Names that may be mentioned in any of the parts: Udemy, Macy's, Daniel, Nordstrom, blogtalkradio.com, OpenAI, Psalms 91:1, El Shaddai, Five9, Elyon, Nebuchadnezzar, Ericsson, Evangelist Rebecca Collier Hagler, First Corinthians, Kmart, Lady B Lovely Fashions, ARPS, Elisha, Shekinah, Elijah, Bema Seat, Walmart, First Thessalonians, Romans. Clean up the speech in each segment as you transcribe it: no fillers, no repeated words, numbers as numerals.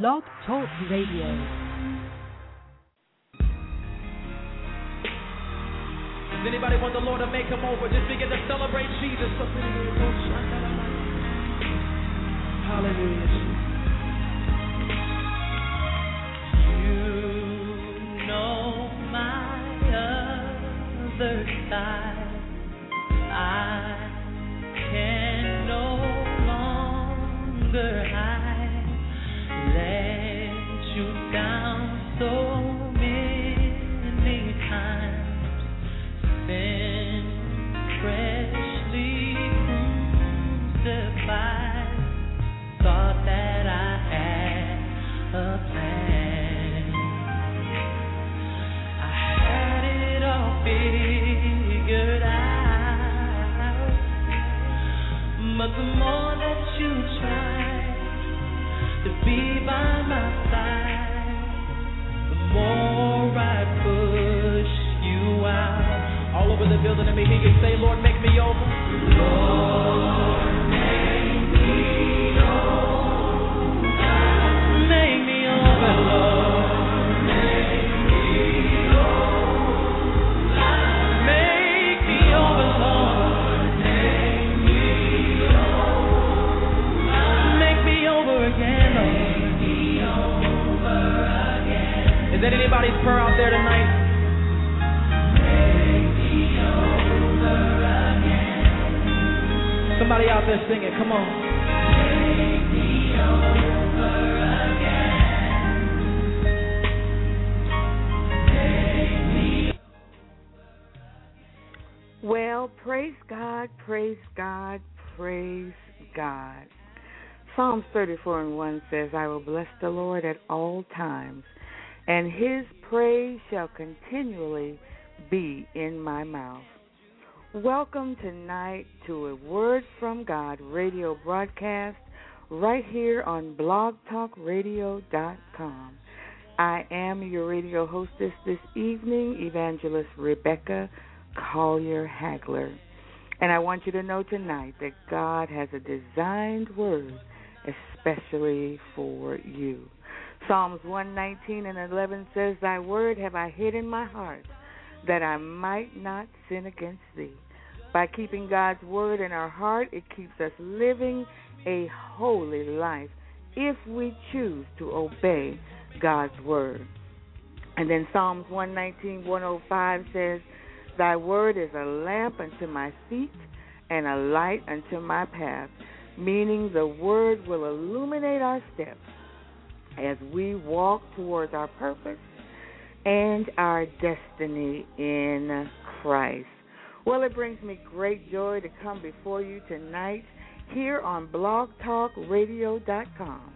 Blog Talk Radio. Does anybody want the Lord to make him over? Just begin to celebrate Jesus. Hallelujah. You know my other side. I can no longer hide. Let you down so many times. Been freshly crucified. Thought that I had a plan. I had it all figured out. But the more that you try to be by my side, the more I push you out. All over the building, let me hear you say, Lord, make me over. Lord, make me over. Make me over, Lord. Is that anybody's prayer out there tonight? Make me over again. Somebody out there singing, come on. Make me over again. Make me over again. Well, praise God, praise God, praise God. Psalms 34:1 says, I will bless the Lord at all times, and his praise shall continually be in my mouth. Welcome tonight to a Word from God radio broadcast right here on blogtalkradio.com. I am your radio hostess this evening, Evangelist Rebecca Collier Hagler. And I want you to know tonight that God has a designed word especially for you. Psalms 119:11 says, Thy word have I hid in my heart, that I might not sin against thee. By keeping God's word in our heart, it keeps us living a holy life if we choose to obey God's word. And then Psalms 119:105 says, Thy word is a lamp unto my feet and a light unto my path, meaning the word will illuminate our steps as we walk towards our purpose and our destiny in Christ. Well, it brings me great joy to come before you tonight here on blogtalkradio.com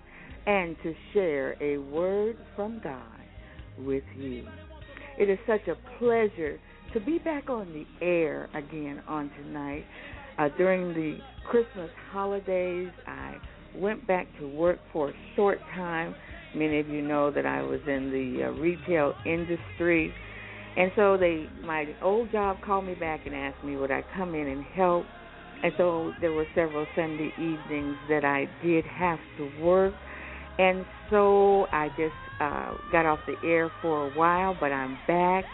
and to share a word from God with you. It is such a pleasure to be back on the air again on tonight. During the Christmas holidays, I went back to work for a short time. Many of you know that I was in the retail industry. And so my old job called me back and asked me would I come in and help. And so there were several Sunday evenings that I did have to work. And so I just got off the air for a while, but I'm back.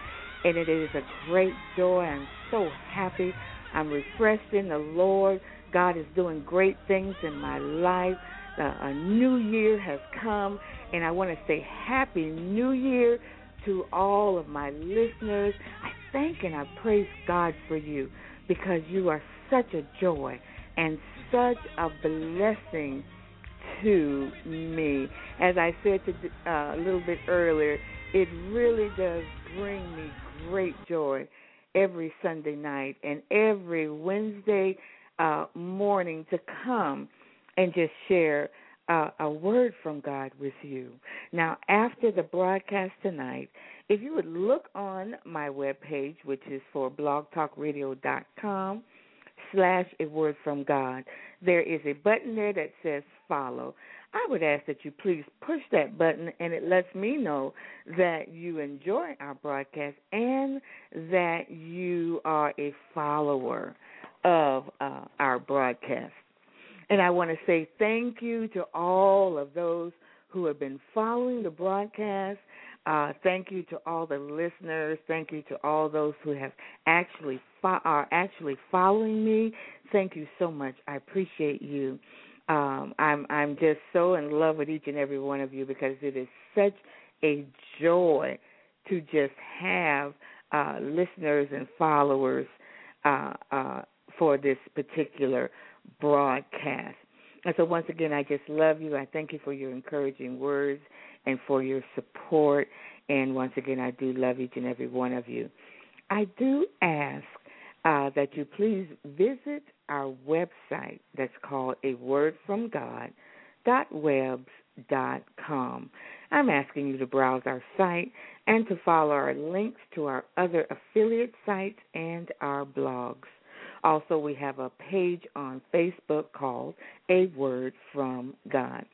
And it is a great joy. I'm so happy. I'm refreshed in the Lord. God is doing great things in my life. A new year has come, and I want to say Happy New Year to all of my listeners. I thank and I praise God for you because you are such a joy and such a blessing to me. As I said a little bit earlier, it really does bring me great joy every Sunday night and every Wednesday morning to come and just share a word from God with you. Now, after the broadcast tonight, if you would look on my webpage, which is for blogtalkradio.com/a word from God, there is a button there that says follow. I would ask that you please push that button, and it lets me know that you enjoy our broadcast and that you are a follower of our broadcast. And I want to say thank you to all of those who have been following the broadcast. Thank you to all the listeners. Thank you to all those who have actually following me. Thank you so much. I appreciate you. I'm just so in love with each and every one of you because it is such a joy to just have listeners and followers for this particular broadcast. And so once again, I just love you. I thank you for your encouraging words and for your support. And once again, I do love each and every one of you. I do ask that you please visit our website that's called awordfromgod.webs.com. I'm asking you to browse our site and to follow our links to our other affiliate sites and our blogs. Also, we have a page on Facebook called A Word From God.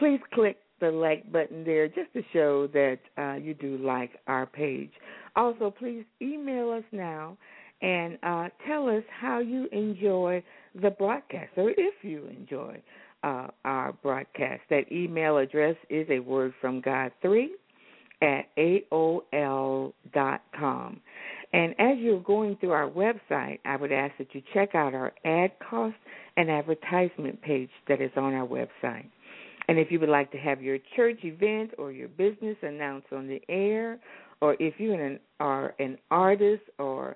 Please click the like button there just to show that you do like our page. Also, please email us now and tell us how you enjoy the broadcast or if you enjoy our broadcast. That email address is awordfromgod3@aol.com. And as you're going through our website, I would ask that you check out our ad cost and advertisement page that is on our website. And if you would like to have your church event or your business announced on the air, or if you are an artist or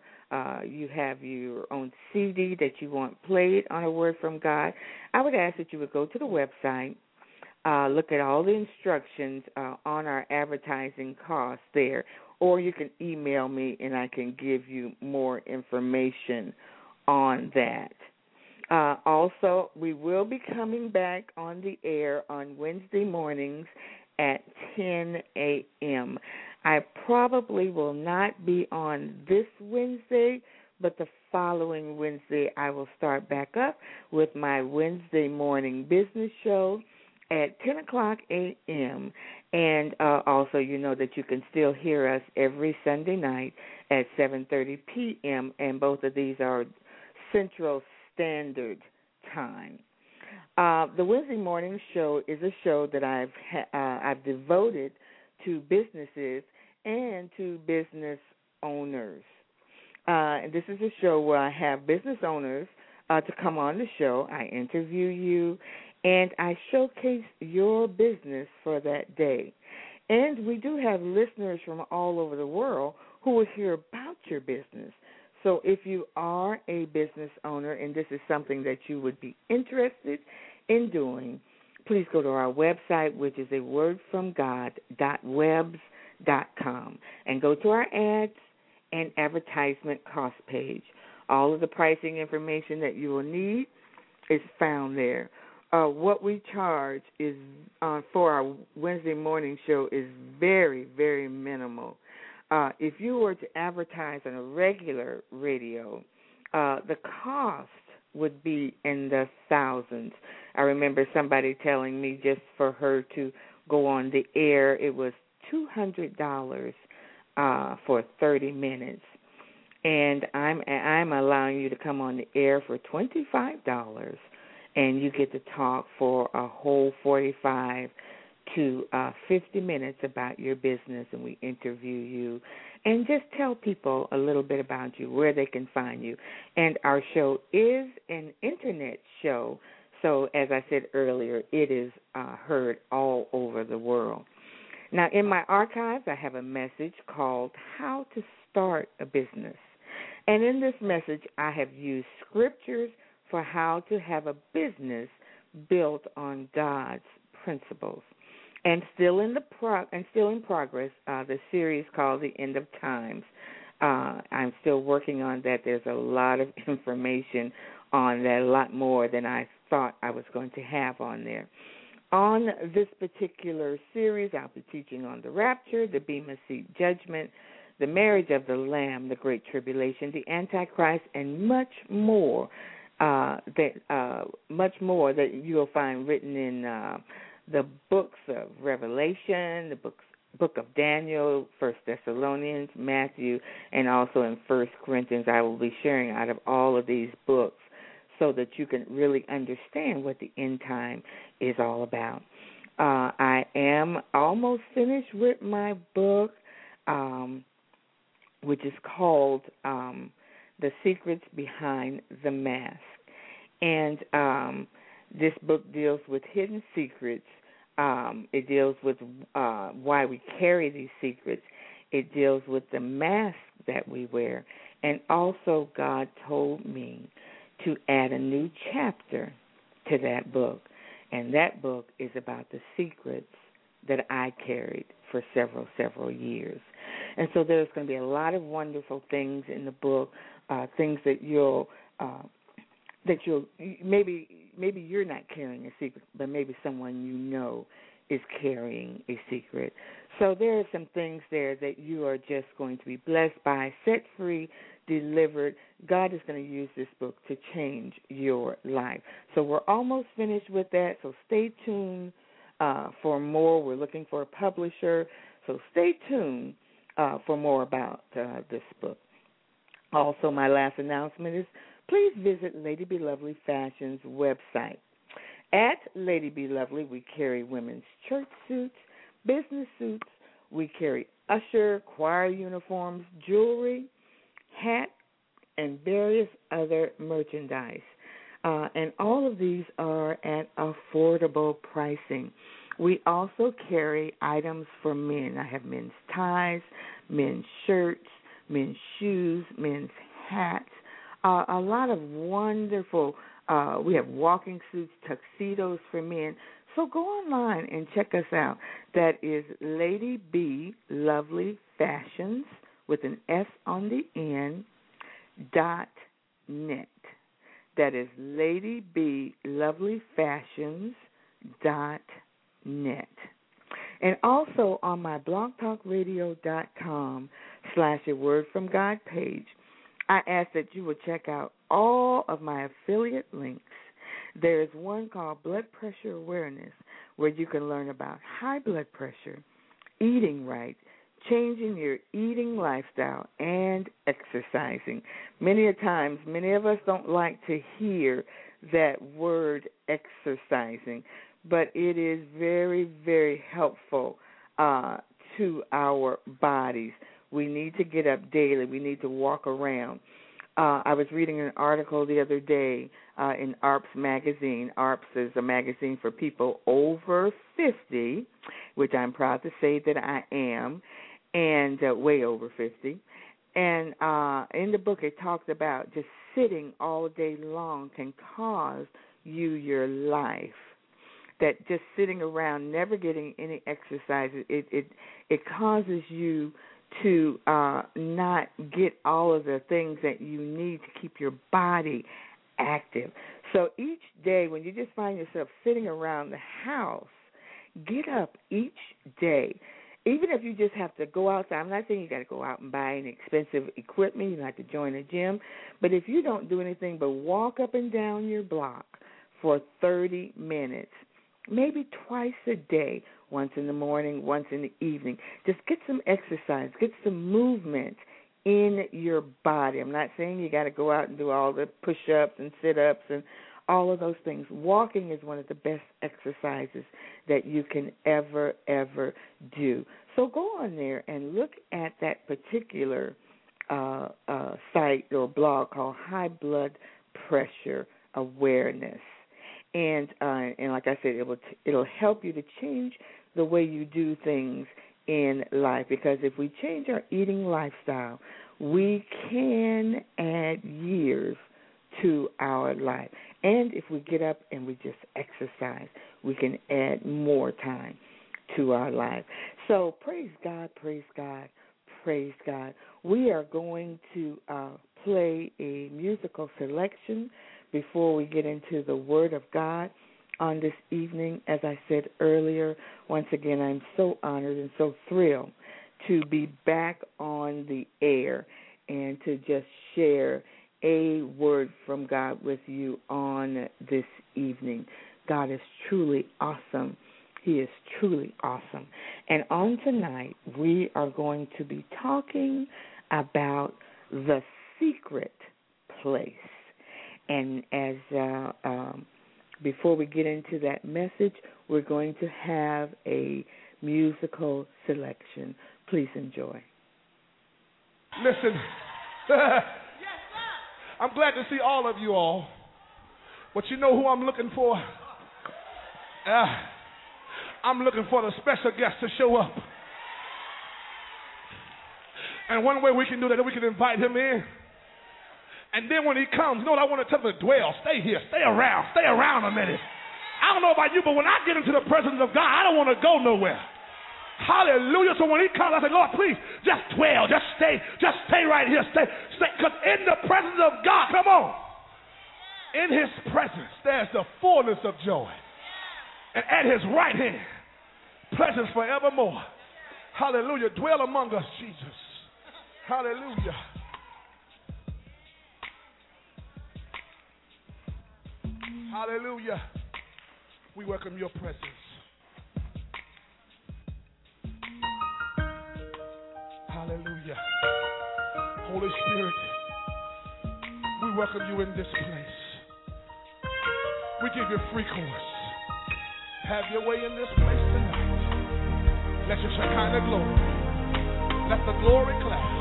you have your own CD that you want played on A Word From God, I would ask that you would go to the website, look at all the instructions on our advertising costs there, or you can email me and I can give you more information on that. Also, we will be coming back on the air on Wednesday mornings at 10 a.m. I probably will not be on this Wednesday, but the following Wednesday I will start back up with my Wednesday morning business show at 10 o'clock a.m. And also, you know that you can still hear us every Sunday night at 7:30 p.m., and both of these are Central Standard Time. The Wednesday morning show is a show that I've devoted to businesses and to business owners. And this is a show where I have business owners to come on the show. I interview you, and I showcase your business for that day. And we do have listeners from all over the world who will hear about your business. So if you are a business owner and this is something that you would be interested in doing, please go to our website, which is awordfromgod.webs.com, and go to our ads and advertisement cost page. All of the pricing information that you will need is found there. What we charge is for our Wednesday morning show is very, very minimal. If you were to advertise on a regular radio, the cost would be in the thousands. I remember somebody telling me just for her to go on the air, it was $200 for 30 minutes. And I'm allowing you to come on the air for $25. And you get to talk for a whole 45 to 50 minutes about your business, and we interview you. And just tell people a little bit about you, where they can find you. And our show is an Internet show, so as I said earlier, it is heard all over the world. Now, in my archives, I have a message called How to Start a Business. And in this message, I have used scriptures for how to have a business built on God's principles. And still in progress, the series called The End of Times. I'm still working on that. There's a lot of information on that, a lot more than I thought I was going to have on there. On this particular series, I'll be teaching on the rapture, the Bema Seat judgment, the marriage of the Lamb, the Great Tribulation, the Antichrist, and much more. Much more that you'll find written in the books of Revelation, the book of Daniel, First Thessalonians, Matthew, and also in First Corinthians. I will be sharing out of all of these books so that you can really understand what the end time is all about. I am almost finished with my book, which is called The Secrets Behind the Mask. And this book deals with hidden secrets. It deals with why we carry these secrets. It deals with the mask that we wear. And also God told me to add a new chapter to that book. And that book is about the secrets that I carried for several years. And so there's going to be a lot of wonderful things in the book, things that you'll maybe you're not carrying a secret, but maybe someone you know is carrying a secret. So there are some things there that you are just going to be blessed by, set free, delivered. God is going to use this book to change your life. So we're almost finished with that, so stay tuned for more. We're looking for a publisher, so stay tuned for more about this book. Also, my last announcement is please visit Lady B Lovely Fashion's website. At Lady B Lovely, we carry women's church suits, business suits. We carry usher, choir uniforms, jewelry, hat, and various other merchandise. And all of these are at affordable pricing. We also carry items for men. I have men's ties, men's shirts, men's shoes, men's hats, a lot of wonderful, we have walking suits, tuxedos for men. So go online and check us out. That is Lady B Lovely Fashions with an S on the end, .net. That is Lady B Lovely Fashions .net. And also on my blogtalkradio.com /A Word From God page, I ask that you will check out all of my affiliate links. There is one called Blood Pressure Awareness, where you can learn about high blood pressure, eating right, changing your eating lifestyle, and exercising. Many of us don't like to hear that word exercising, but it is very, very helpful to our bodies. We need to get up daily. We need to walk around. I was reading an article the other day in ARPS magazine. ARPS is a magazine for people over 50, which I'm proud to say that I am, and way over 50. And in the book it talked about just sitting all day long can cause you your life. That just sitting around, never getting any exercise, it causes you to not get all of the things that you need to keep your body active. So each day when you just find yourself sitting around the house, get up each day. Even if you just have to go outside, I'm not saying you got to go out and buy any expensive equipment, you don't have to join a gym, but if you don't do anything but walk up and down your block for 30 minutes, maybe twice a day, once in the morning, once in the evening. Just get some exercise. Get some movement in your body. I'm not saying you got to go out and do all the push-ups and sit-ups and all of those things. Walking is one of the best exercises that you can ever do. So go on there and look at that particular site or blog called High Blood Pressure Awareness. And like I said, it'll help you to change the way you do things in life, because if we change our eating lifestyle, we can add years to our life. And if we get up and we just exercise, we can add more time to our life. So praise God, praise God, praise God. We are going to play a musical selection before we get into the Word of God on this evening. As I said earlier, once again, I'm so honored and so thrilled to be back on the air and to just share a word from God with you on this evening. God is truly awesome. He is truly awesome. And on tonight, we are going to be talking about the secret place. And as before we get into that message, we're going to have a musical selection. Please enjoy. Listen, I'm glad to see all of you all, but you know who I'm looking for? I'm looking for the special guest to show up. And one way we can do that is we can invite him in. And then when he comes, you know what I want to tell him? To dwell, stay here, stay around a minute. I don't know about you, but when I get into the presence of God, I don't want to go nowhere. Hallelujah. So when he comes, I say, Lord, please, just dwell, just stay right here, stay. Because in the presence of God, come on. In his presence, there's the fullness of joy. And at his right hand, pleasures forevermore. Hallelujah. Dwell among us, Jesus. Hallelujah. Hallelujah. We welcome your presence. Hallelujah. Holy Spirit, we welcome you in this place. We give you free course. Have your way in this place tonight. Let your Shekinah glory. Let the glory cloud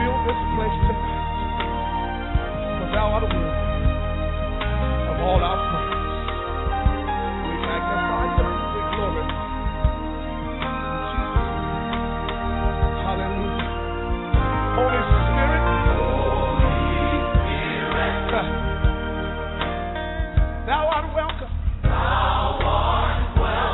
fill this place tonight. For thou art worthy of all our praise. Thou art welcome. Thou art welcome.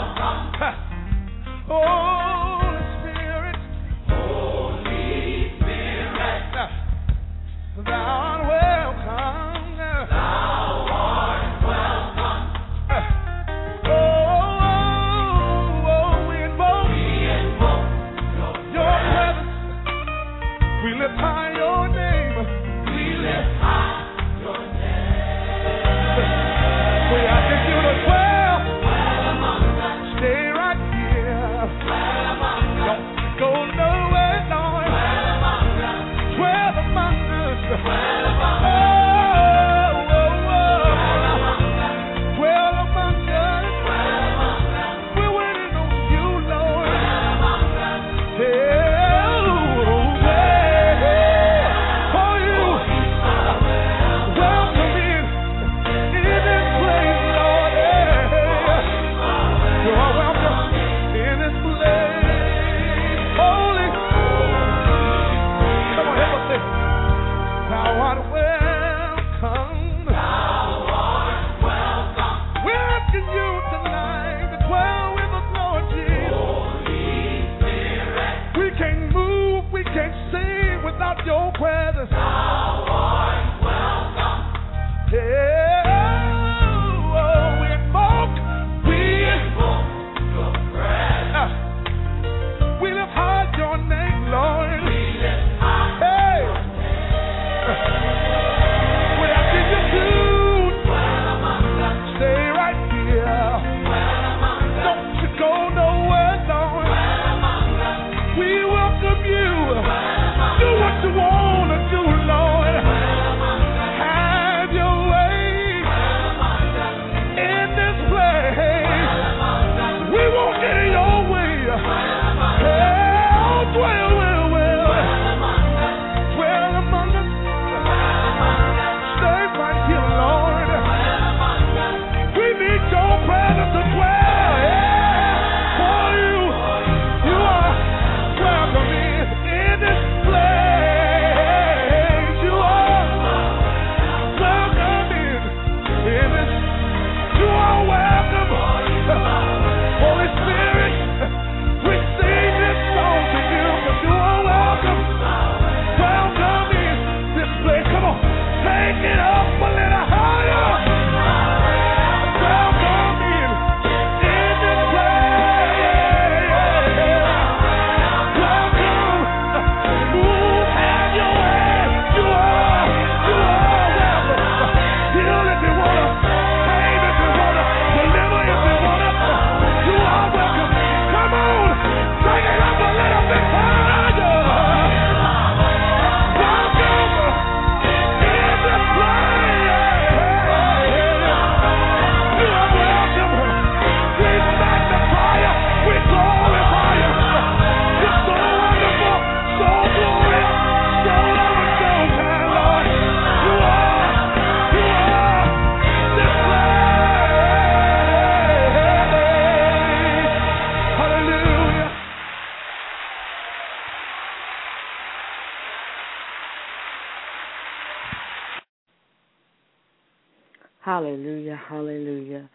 Hallelujah, hallelujah.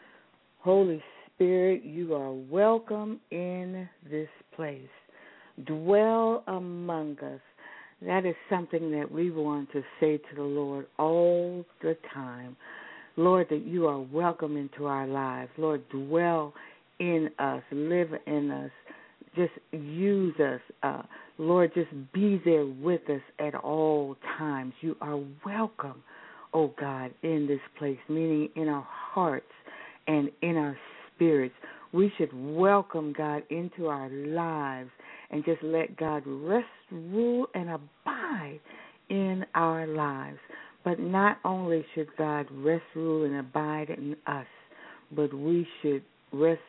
Holy Spirit, you are welcome in this place. Dwell among us. That is something that we want to say to the Lord all the time. Lord, that you are welcome into our lives. Lord, dwell in us, live in us, just use us. Lord, just be there with us at all times. You are welcome, oh God, in this place, meaning in our hearts and in our spirits. We should welcome God into our lives and just let God rest, rule, and abide in our lives. But not only should God rest, rule, and abide in us, but we should rest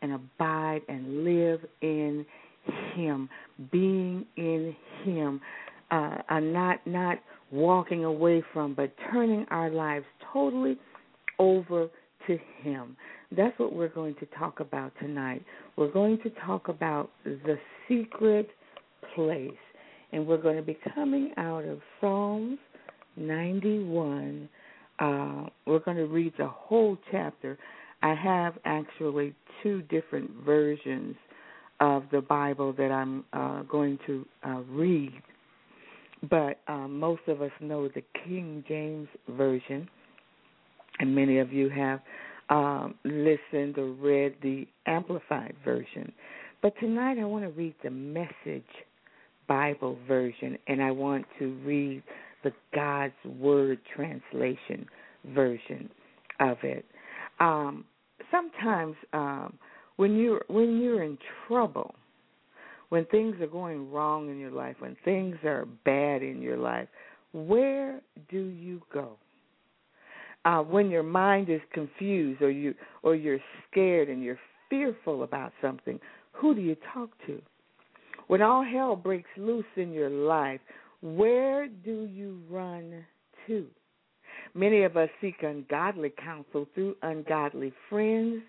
and abide and live in Him, being in Him, not walking away from, but turning our lives totally over to Him. That's what we're going to talk about tonight. We're going to talk about the secret place, and we're going to be coming out of Psalms 91. We're going to read the whole chapter. I have actually two different versions of the Bible that I'm going to read, but most of us know the King James Version, and many of you have listened or read the Amplified Version. But tonight I want to read the Message Bible Version, and I want to read the God's Word Translation version of it. Sometimes when you're in trouble, when things are going wrong in your life, when things are bad in your life, where do you go? When your mind is confused or you're scared and you're fearful about something, who do you talk to? When all hell breaks loose in your life, where do you run to? Many of us seek ungodly counsel through ungodly friends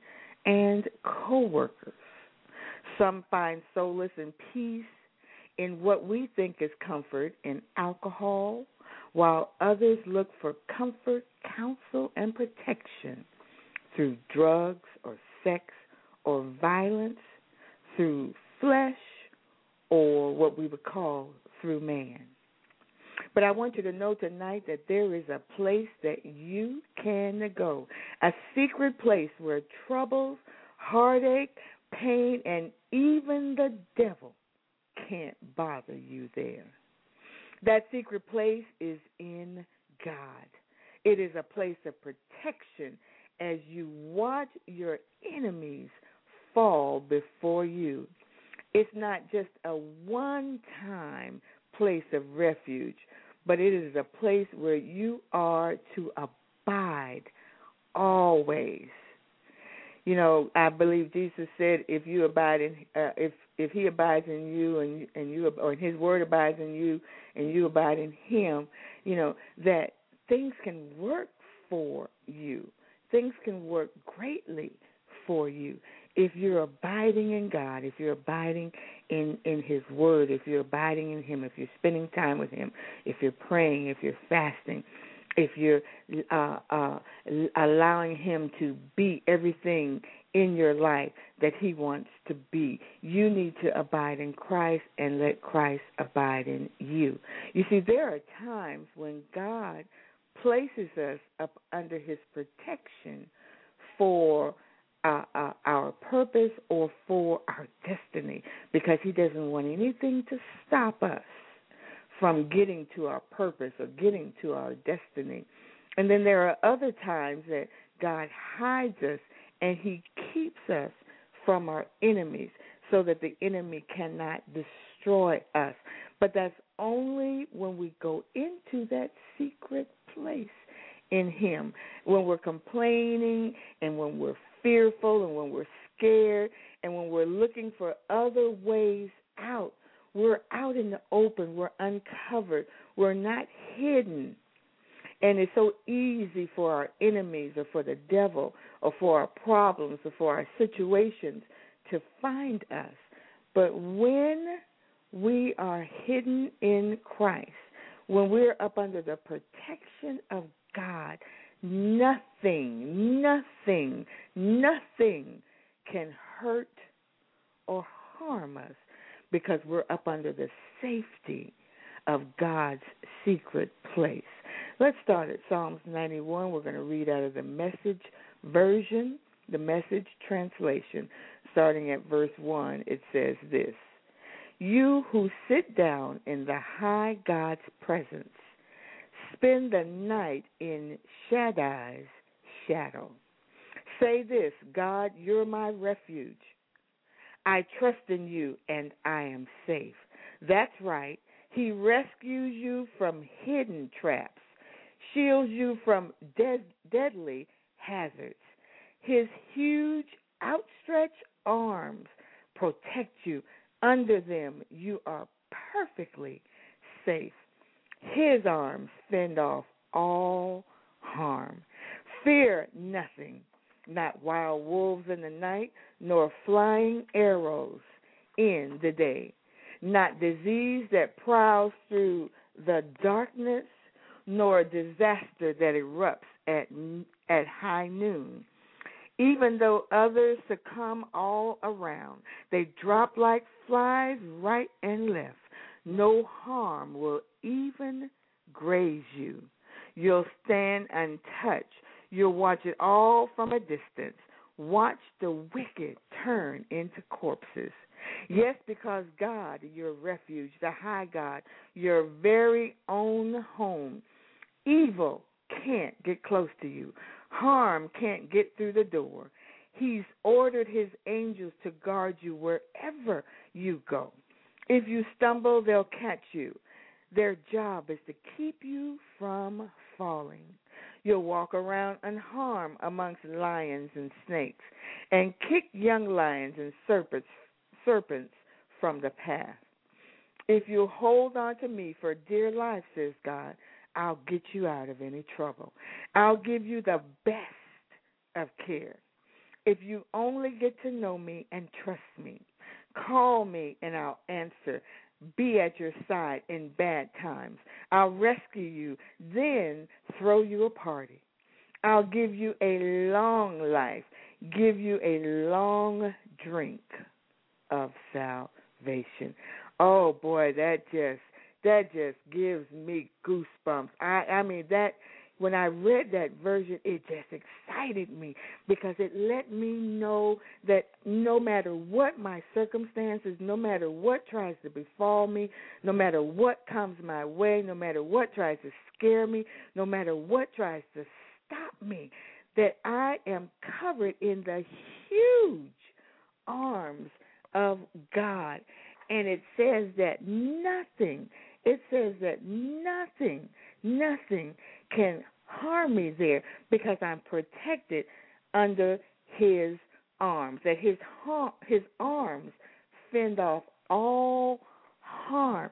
and coworkers. Some find solace and peace in what we think is comfort in alcohol, while others look for comfort, counsel, and protection through drugs or sex or violence, through flesh, or what we would call through man. But I want you to know tonight that there is a place that you can go, a secret place where troubles, heartache, pain, and even the devil can't bother you there. That secret place is in God. It is a place of protection as you watch your enemies fall before you. It's not just a one-time place of refuge, but it is a place where you are to abide always. You know, I believe Jesus said, if you abide in, if He abides in you, and His Word abides in you, and you abide in Him, you know that things can work for you. Things can work greatly for you if you're abiding in God, if you're abiding in His Word, if you're abiding in Him, if you're spending time with Him, if you're praying, if you're fasting, if you're allowing Him to be everything in your life that He wants to be. You need to abide in Christ and let Christ abide in you. You see, there are times when God places us up under His protection for our purpose or for our destiny, because He doesn't want anything to stop us from getting to our purpose or getting to our destiny. And then there are other times that God hides us and He keeps us from our enemies so that the enemy cannot destroy us. But that's only when we go into that secret place in Him, when we're complaining and when we're fearful and when we're scared and when we're looking for other ways out. We're out in the open. We're uncovered. We're not hidden. And it's so easy for our enemies or for the devil or for our problems or for our situations to find us. But when we are hidden in Christ, when we're up under the protection of God, Nothing can hurt or harm us because we're up under the safety of God's secret place. Let's start at Psalms 91. We're going to read out of the Message version, the Message translation. Starting at verse 1, it says this: You who sit down in the high God's presence, spend the night in Shaddai's shadow. Say this: God, you're my refuge. I trust in you and I am safe. That's right. He rescues you from hidden traps, shields you from deadly hazards. His huge outstretched arms protect you. Under them you are perfectly safe. His arms fend off all harm. Fear nothing, not wild wolves in the night, nor flying arrows in the day, not disease that prowls through the darkness, nor disaster that erupts at high noon. Even though others succumb all around, they drop like flies right and left. No harm will even graze you. You'll stand untouched. You'll watch it all from a distance. Watch the wicked turn into corpses. Yes, because God, your refuge, the high God, your very own home, evil can't get close to you. Harm can't get through the door. He's ordered his angels to guard you wherever you go. If you stumble, they'll catch you. Their job is to keep you from falling. You'll walk around unharmed amongst lions and snakes and kick young lions and serpents from the path. If you hold on to me for dear life, says God, I'll get you out of any trouble. I'll give you the best of care. If you only get to know me and trust me, call me and I'll answer, be at your side in bad times. I'll rescue you, then throw you a party. I'll give you a long life, give you a long drink of salvation. Oh, boy, that just gives me goosebumps. I mean, that when I read that version, it just excited me because it let me know that no matter what my circumstances, no matter what tries to befall me, no matter what comes my way, no matter what tries to scare me, no matter what tries to stop me, that I am covered in the huge arms of God. And it says that nothing can harm me there because I'm protected under his arms, that his arms fend off all harm.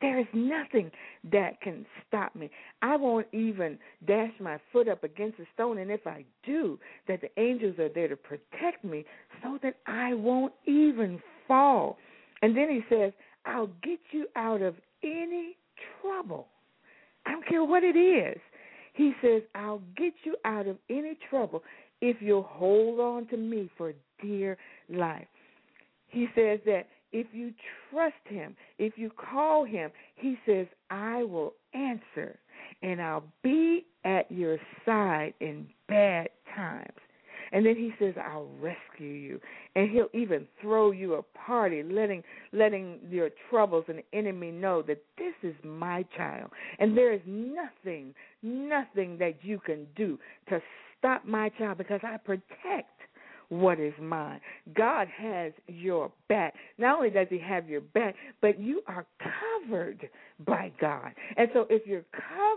There is nothing that can stop me. I won't even dash my foot up against a stone, and if I do, that the angels are there to protect me so that I won't even fall. And then he says, I'll get you out of any trouble. I don't care what it is. He says, I'll get you out of any trouble if you'll hold on to me for dear life. He says that if you trust him, if you call him, he says, I will answer and I'll be at your side in bad times. And then he says, I'll rescue you. And he'll even throw you a party, letting your troubles and enemy know that this is my child. And there is nothing that you can do to stop my child because I protect what is mine. God has your back. Not only does he have your back, but you are covered by God. And so if you're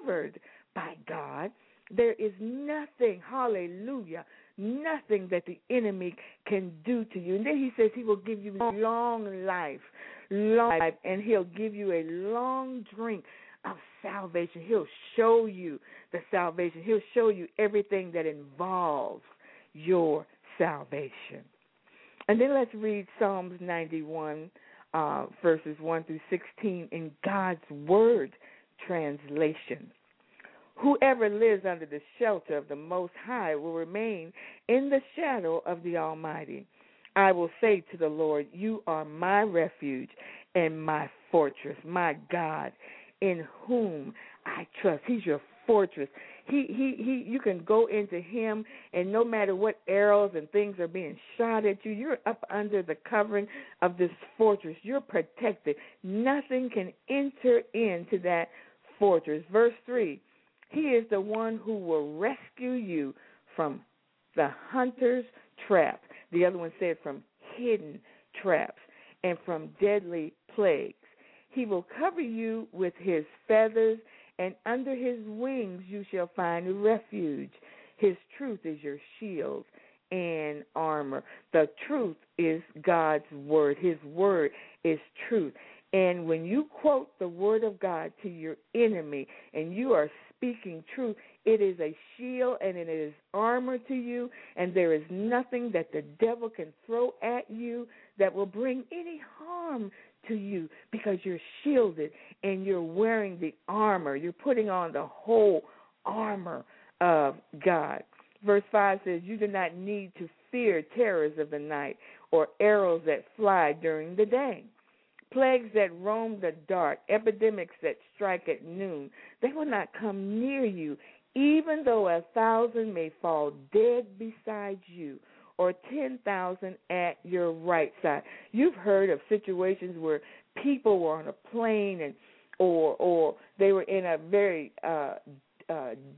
covered by God, there is nothing, hallelujah, nothing that the enemy can do to you. And then he says he will give you long life, and he'll give you a long drink of salvation. He'll show you the salvation. He'll show you everything that involves your salvation. And then let's read Psalms 91, verses 1 through 16 in God's Word translation. Whoever lives under the shelter of the Most High will remain in the shadow of the Almighty. I will say to the Lord, you are my refuge and my fortress, my God, in whom I trust. He's your fortress. He you can go into him, and no matter what arrows and things are being shot at you, you're up under the covering of this fortress. You're protected. Nothing can enter into that fortress. Verse 3, he is the one who will rescue you from the hunter's trap. The other one said from hidden traps and from deadly plagues. He will cover you with his feathers, and under his wings you shall find refuge. His truth is your shield and armor. The truth is God's word. His word is truth. And when you quote the word of God to your enemy and you are speaking truth, it is a shield and it is armor to you, and there is nothing that the devil can throw at you that will bring any harm to you, because you're shielded and you're wearing the armor. You're putting on the whole armor of God. Verse 5 says, you do not need to fear terrors of the night or arrows that fly during the day, plagues that roam the dark, epidemics that strike at noon. They will not come near you, even though 1,000 may fall dead beside you or 10,000 at your right side. You've heard of situations where people were on a plane and or they were in a very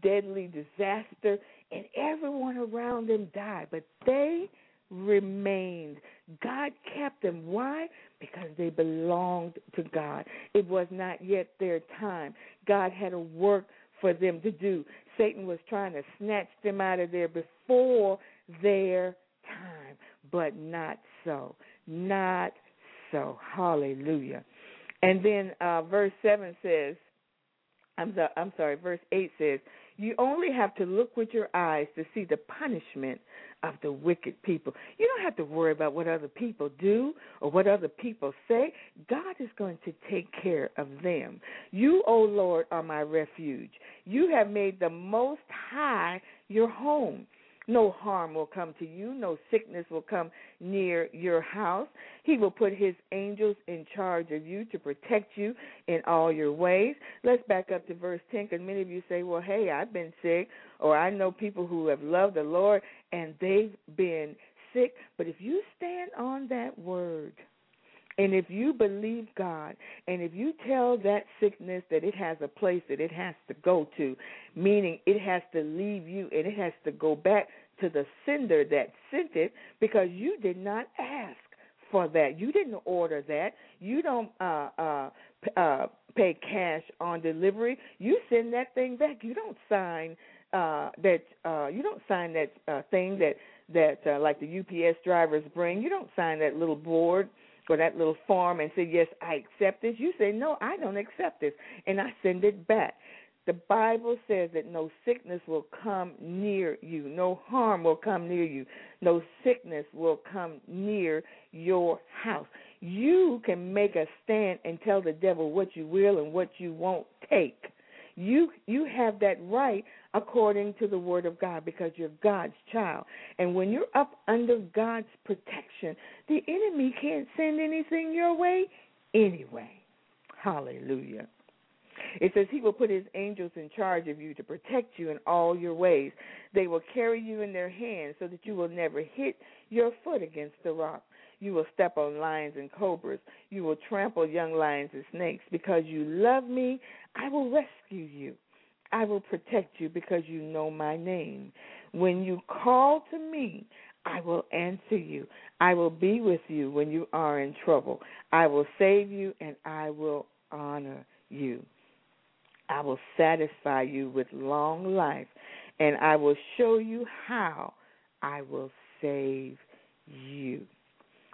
deadly disaster, and everyone around them died, but they remained. God kept them. Why? Because they belonged to God. It was not yet their time. God had a work for them to do. Satan was trying to snatch them out of there before their time, but not so. Not so. Hallelujah. And then verse 7 says, verse 8 says, you only have to look with your eyes to see the punishment of the wicked people. You don't have to worry about what other people do or what other people say. God is going to take care of them. You, O Lord, are my refuge. You have made the Most High your home. No harm will come to you. No sickness will come near your house. He will put his angels in charge of you to protect you in all your ways. Let's back up to verse 10, because many of you say, well, hey, I've been sick, or I know people who have loved the Lord and they've been sick. But if you stand on that word, and if you believe God, and if you tell that sickness that it has a place that it has to go to, meaning it has to leave you and it has to go back to the sender that sent it, because you did not ask for that. You didn't order that. You don't pay cash on delivery. You send that thing back. You don't sign thing that like the UPS drivers bring. You don't sign that little board for that little form and say, yes, I accept this. You say, no, I don't accept this, and I send it back. The Bible says that no sickness will come near you. No harm will come near you. No sickness will come near your house. You can make a stand and tell the devil what you will and what you won't take. You have that right according to the word of God, because you're God's child. And when you're up under God's protection, the enemy can't send anything your way anyway. Hallelujah. It says he will put his angels in charge of you to protect you in all your ways. They will carry you in their hands so that you will never hit your foot against the rock. You will step on lions and cobras. You will trample young lions and snakes. Because you love me, I will rescue you. I will protect you because you know my name. When you call to me, I will answer you. I will be with you when you are in trouble. I will save you and I will honor you. I will satisfy you with long life, and I will show you how I will save you.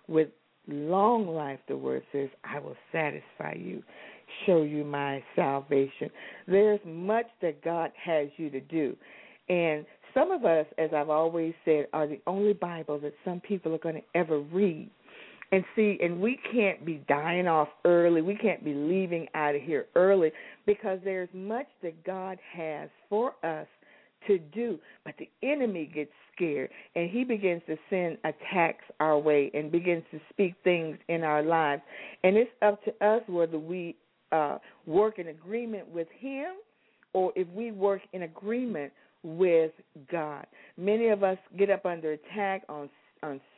With long life, the word says, I will satisfy you, show you my salvation. There's much that God has you to do. And some of us, as I've always said, are the only Bible that some people are going to ever read. And see, and we can't be dying off early. We can't be leaving out of here early because there's much that God has for us to do. But the enemy gets scared, and he begins to send attacks our way and begins to speak things in our lives. And it's up to us whether we work in agreement with him or if we work in agreement with God. Many of us get up under attack on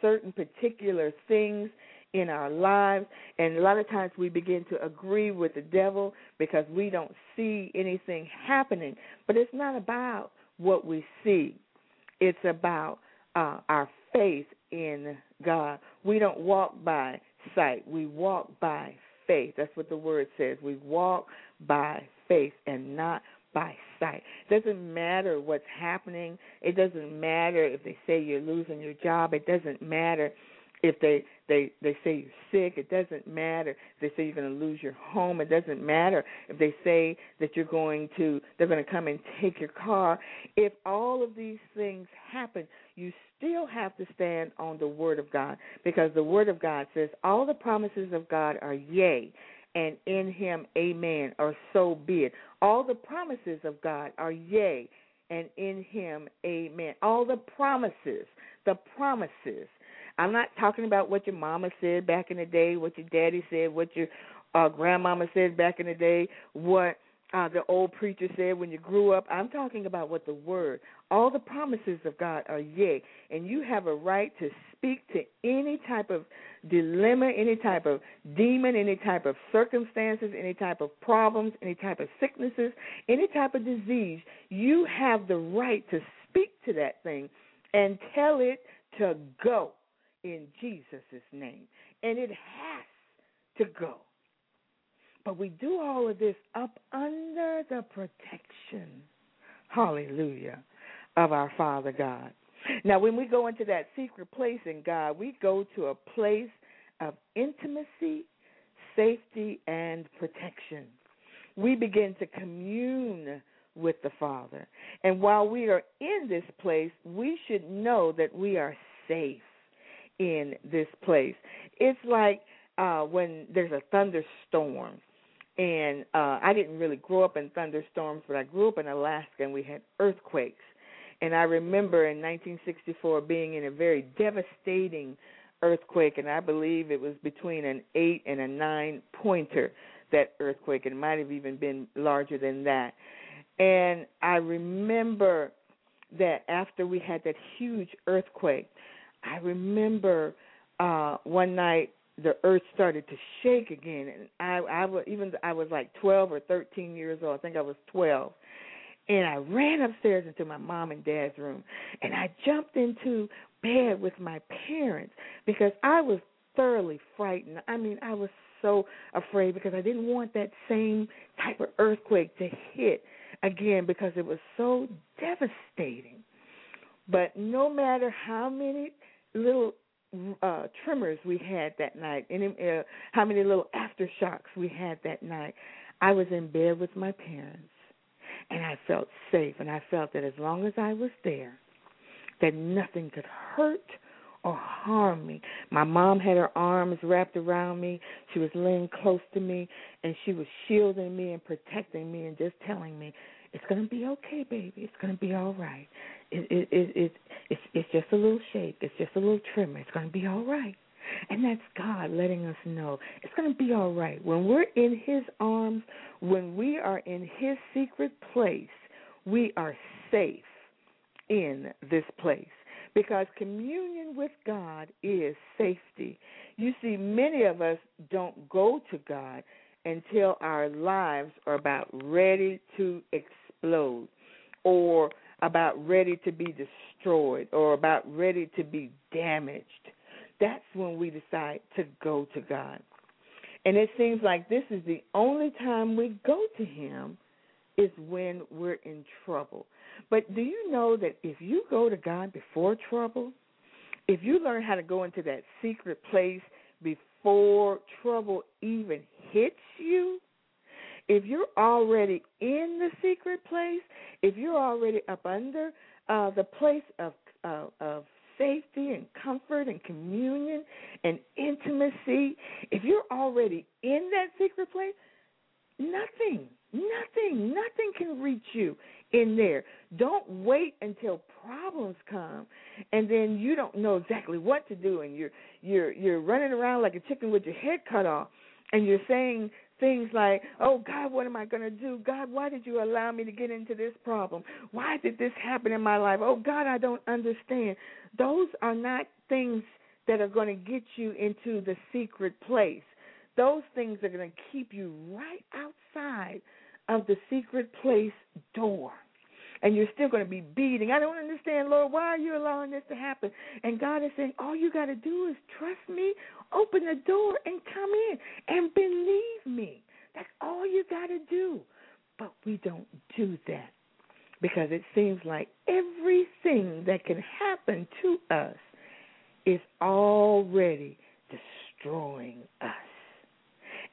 certain particular things in our lives, and a lot of times we begin to agree with the devil because we don't see anything happening. But it's not about what we see. It's about our faith in God. We don't walk by sight. We walk by faith. That's what the word says. We walk by faith and not by sight. It doesn't matter what's happening. It doesn't matter if they say you're losing your job. It doesn't matter if they say you're sick. It doesn't matter if they say you're going to lose your home. It doesn't matter if they say that they're going to come and take your car. If all of these things happen, you still have to stand on the Word of God, because the Word of God says all the promises of God are yea, and in him, amen, or so be it. All the promises of God are yea, and in him, amen. All the promises. I'm not talking about what your mama said back in the day, what your daddy said, what your grandmama said back in the day, what the old preacher said when you grew up. I'm talking about what the word. All the promises of God are yea, and you have a right to speak to any type of dilemma, any type of demon, any type of circumstances, any type of problems, any type of sicknesses, any type of disease. You have the right to speak to that thing and tell it to go in Jesus' name. And it has to go. But we do all of this up under the protection, hallelujah, of our Father God. Now, when we go into that secret place in God, we go to a place of intimacy, safety, and protection. We begin to commune with the Father. And while we are in this place, we should know that we are safe in this place. It's like when there's a thunderstorm. And I didn't really grow up in thunderstorms, but I grew up in Alaska and we had earthquakes. And I remember in 1964 being in a very devastating earthquake, and I believe it was between an 8 and a 9 pointer, that earthquake. It might have even been larger than that. And I remember that after we had that huge earthquake, I remember one night the earth started to shake again, and I was like 12 or 13 years old. I think I was 12, and I ran upstairs into my mom and dad's room, and I jumped into bed with my parents because I was thoroughly frightened. I mean, I was so afraid because I didn't want that same type of earthquake to hit again because it was so devastating. But no matter how many little tremors we had that night, and how many little aftershocks we had that night, I was in bed with my parents, and I felt safe, and I felt that as long as I was there, that nothing could hurt or harm me. My mom had her arms wrapped around me. She was laying close to me, and she was shielding me and protecting me and just telling me, "It's going to be okay, baby. It's going to be all right. It's just a little shake. It's just a little tremor. It's going to be all right." And that's God letting us know it's going to be all right. When we're in his arms, when we are in his secret place, we are safe in this place, because communion with God is safety. You see, many of us don't go to God until our lives are about ready to explode, or about ready to be destroyed, or about ready to be damaged. That's when we decide to go to God. And it seems like this is the only time we go to him is when we're in trouble. But do you know that if you go to God before trouble, if you learn how to go into that secret place before trouble even hits you, if you're already in the secret place, if you're already up under the place of safety and comfort and communion and intimacy, if you're already in that secret place, nothing can reach you in there. Don't wait until problems come and then you don't know exactly what to do and you're running around like a chicken with your head cut off and you're saying things like, oh, God, what am I going to do? God, why did you allow me to get into this problem? Why did this happen in my life? Oh, God, I don't understand. Those are not things that are going to get you into the secret place. Those things are going to keep you right outside of the secret place door. And you're still going to be beating. I don't understand, Lord, why are you allowing this to happen? And God is saying, all you got to do is trust me, open the door and come in and believe me. That's all you got to do. But we don't do that because it seems like everything that can happen to us is already destroying us.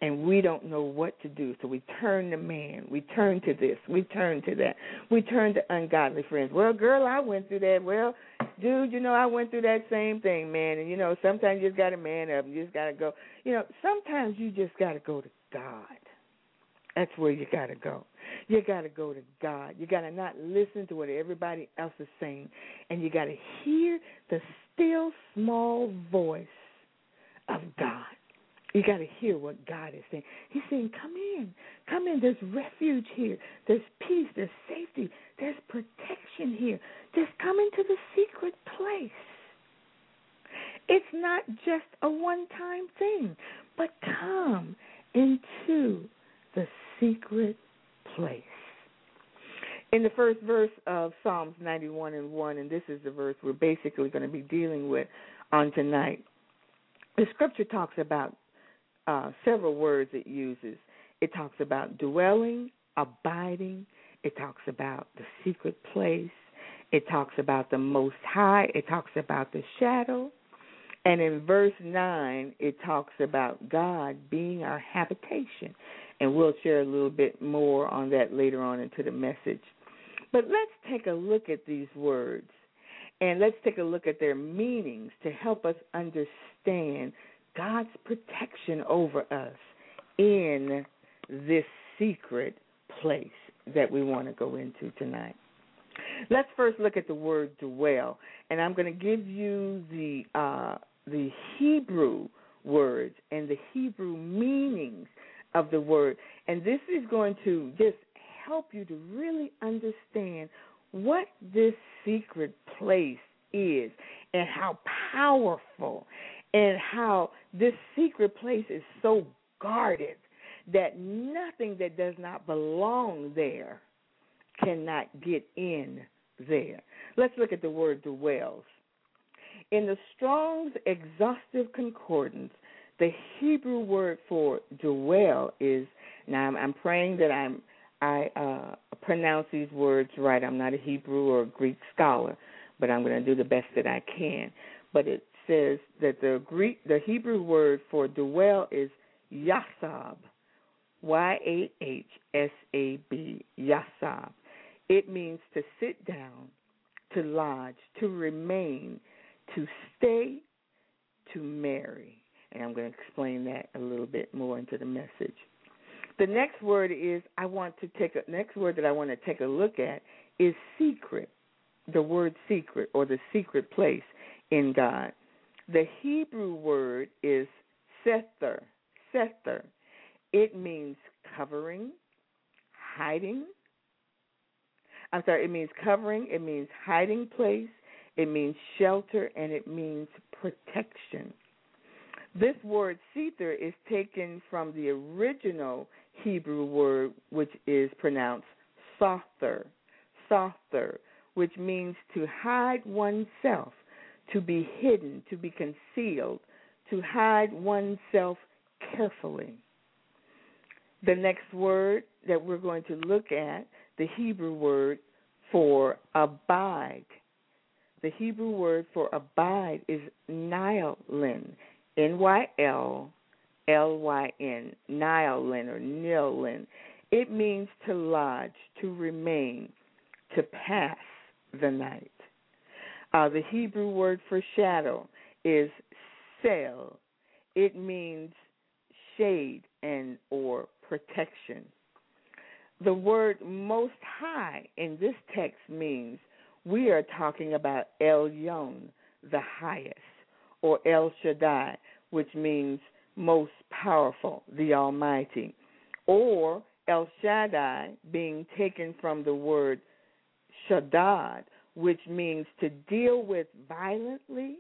And we don't know what to do, so we turn to man. We turn to this. We turn to that. We turn to ungodly friends. Well, girl, I went through that. Well, dude, I went through that same thing, man. And, sometimes you just got to man up. You just got to go. Sometimes you just got to go to God. That's where you got to go. You got to go to God. You got to not listen to what everybody else is saying, and you got to hear the still small voice of God. You got to hear what God is saying. He's saying, come in. Come in. There's refuge here. There's peace. There's safety. There's protection here. Just come into the secret place. It's not just a one-time thing, but come into the secret place. In the first verse of Psalms 91:1, and this is the verse we're basically going to be dealing with on tonight, the scripture talks about several words it uses. It talks about dwelling, abiding. It talks about the secret place. It talks about the Most High. It talks about the shadow. And in verse 9, it talks about God being our habitation. And we'll share a little bit more on that later on into the message. But let's take a look at these words, and let's take a look at their meanings to help us understand God's protection over us in this secret place that we want to go into tonight. Let's first look at the word dwell, and I'm going to give you the Hebrew words and the Hebrew meanings of the word, and this is going to just help you to really understand what this secret place is and how powerful and how this secret place is so guarded that nothing that does not belong there cannot get in there. Let's look at the word dwells. In the Strong's Exhaustive Concordance, the Hebrew word for dwell is, now I'm praying that I pronounce these words right. I'm not a Hebrew or a Greek scholar, but I'm going to do the best that I can. But it says that the Hebrew word for dwell is yasab, Y-A-H-S-A-B, yasab. It means to sit down, to lodge, to remain, to stay, to marry. And I'm going to explain that a little bit more into the message. The next word that I want to take a look at is secret, the word secret or the secret place in God. The Hebrew word is sether, sether. It means covering, it means hiding place, it means shelter, and it means protection. This word sether is taken from the original Hebrew word, which is pronounced sother, which means to hide oneself, to be hidden, to be concealed, to hide oneself carefully. The next word that we're going to look at, the Hebrew word for abide. The Hebrew word for abide is nilin, N-Y-L-L-Y-N, nilin or nilin. It means to lodge, to remain, to pass the night. The Hebrew word for shadow is sel. It means shade and or protection. The word most high in this text means we are talking about Elyon, the highest, or El Shaddai, which means most powerful, the Almighty, or El Shaddai being taken from the word Shaddad, which means to deal with violently,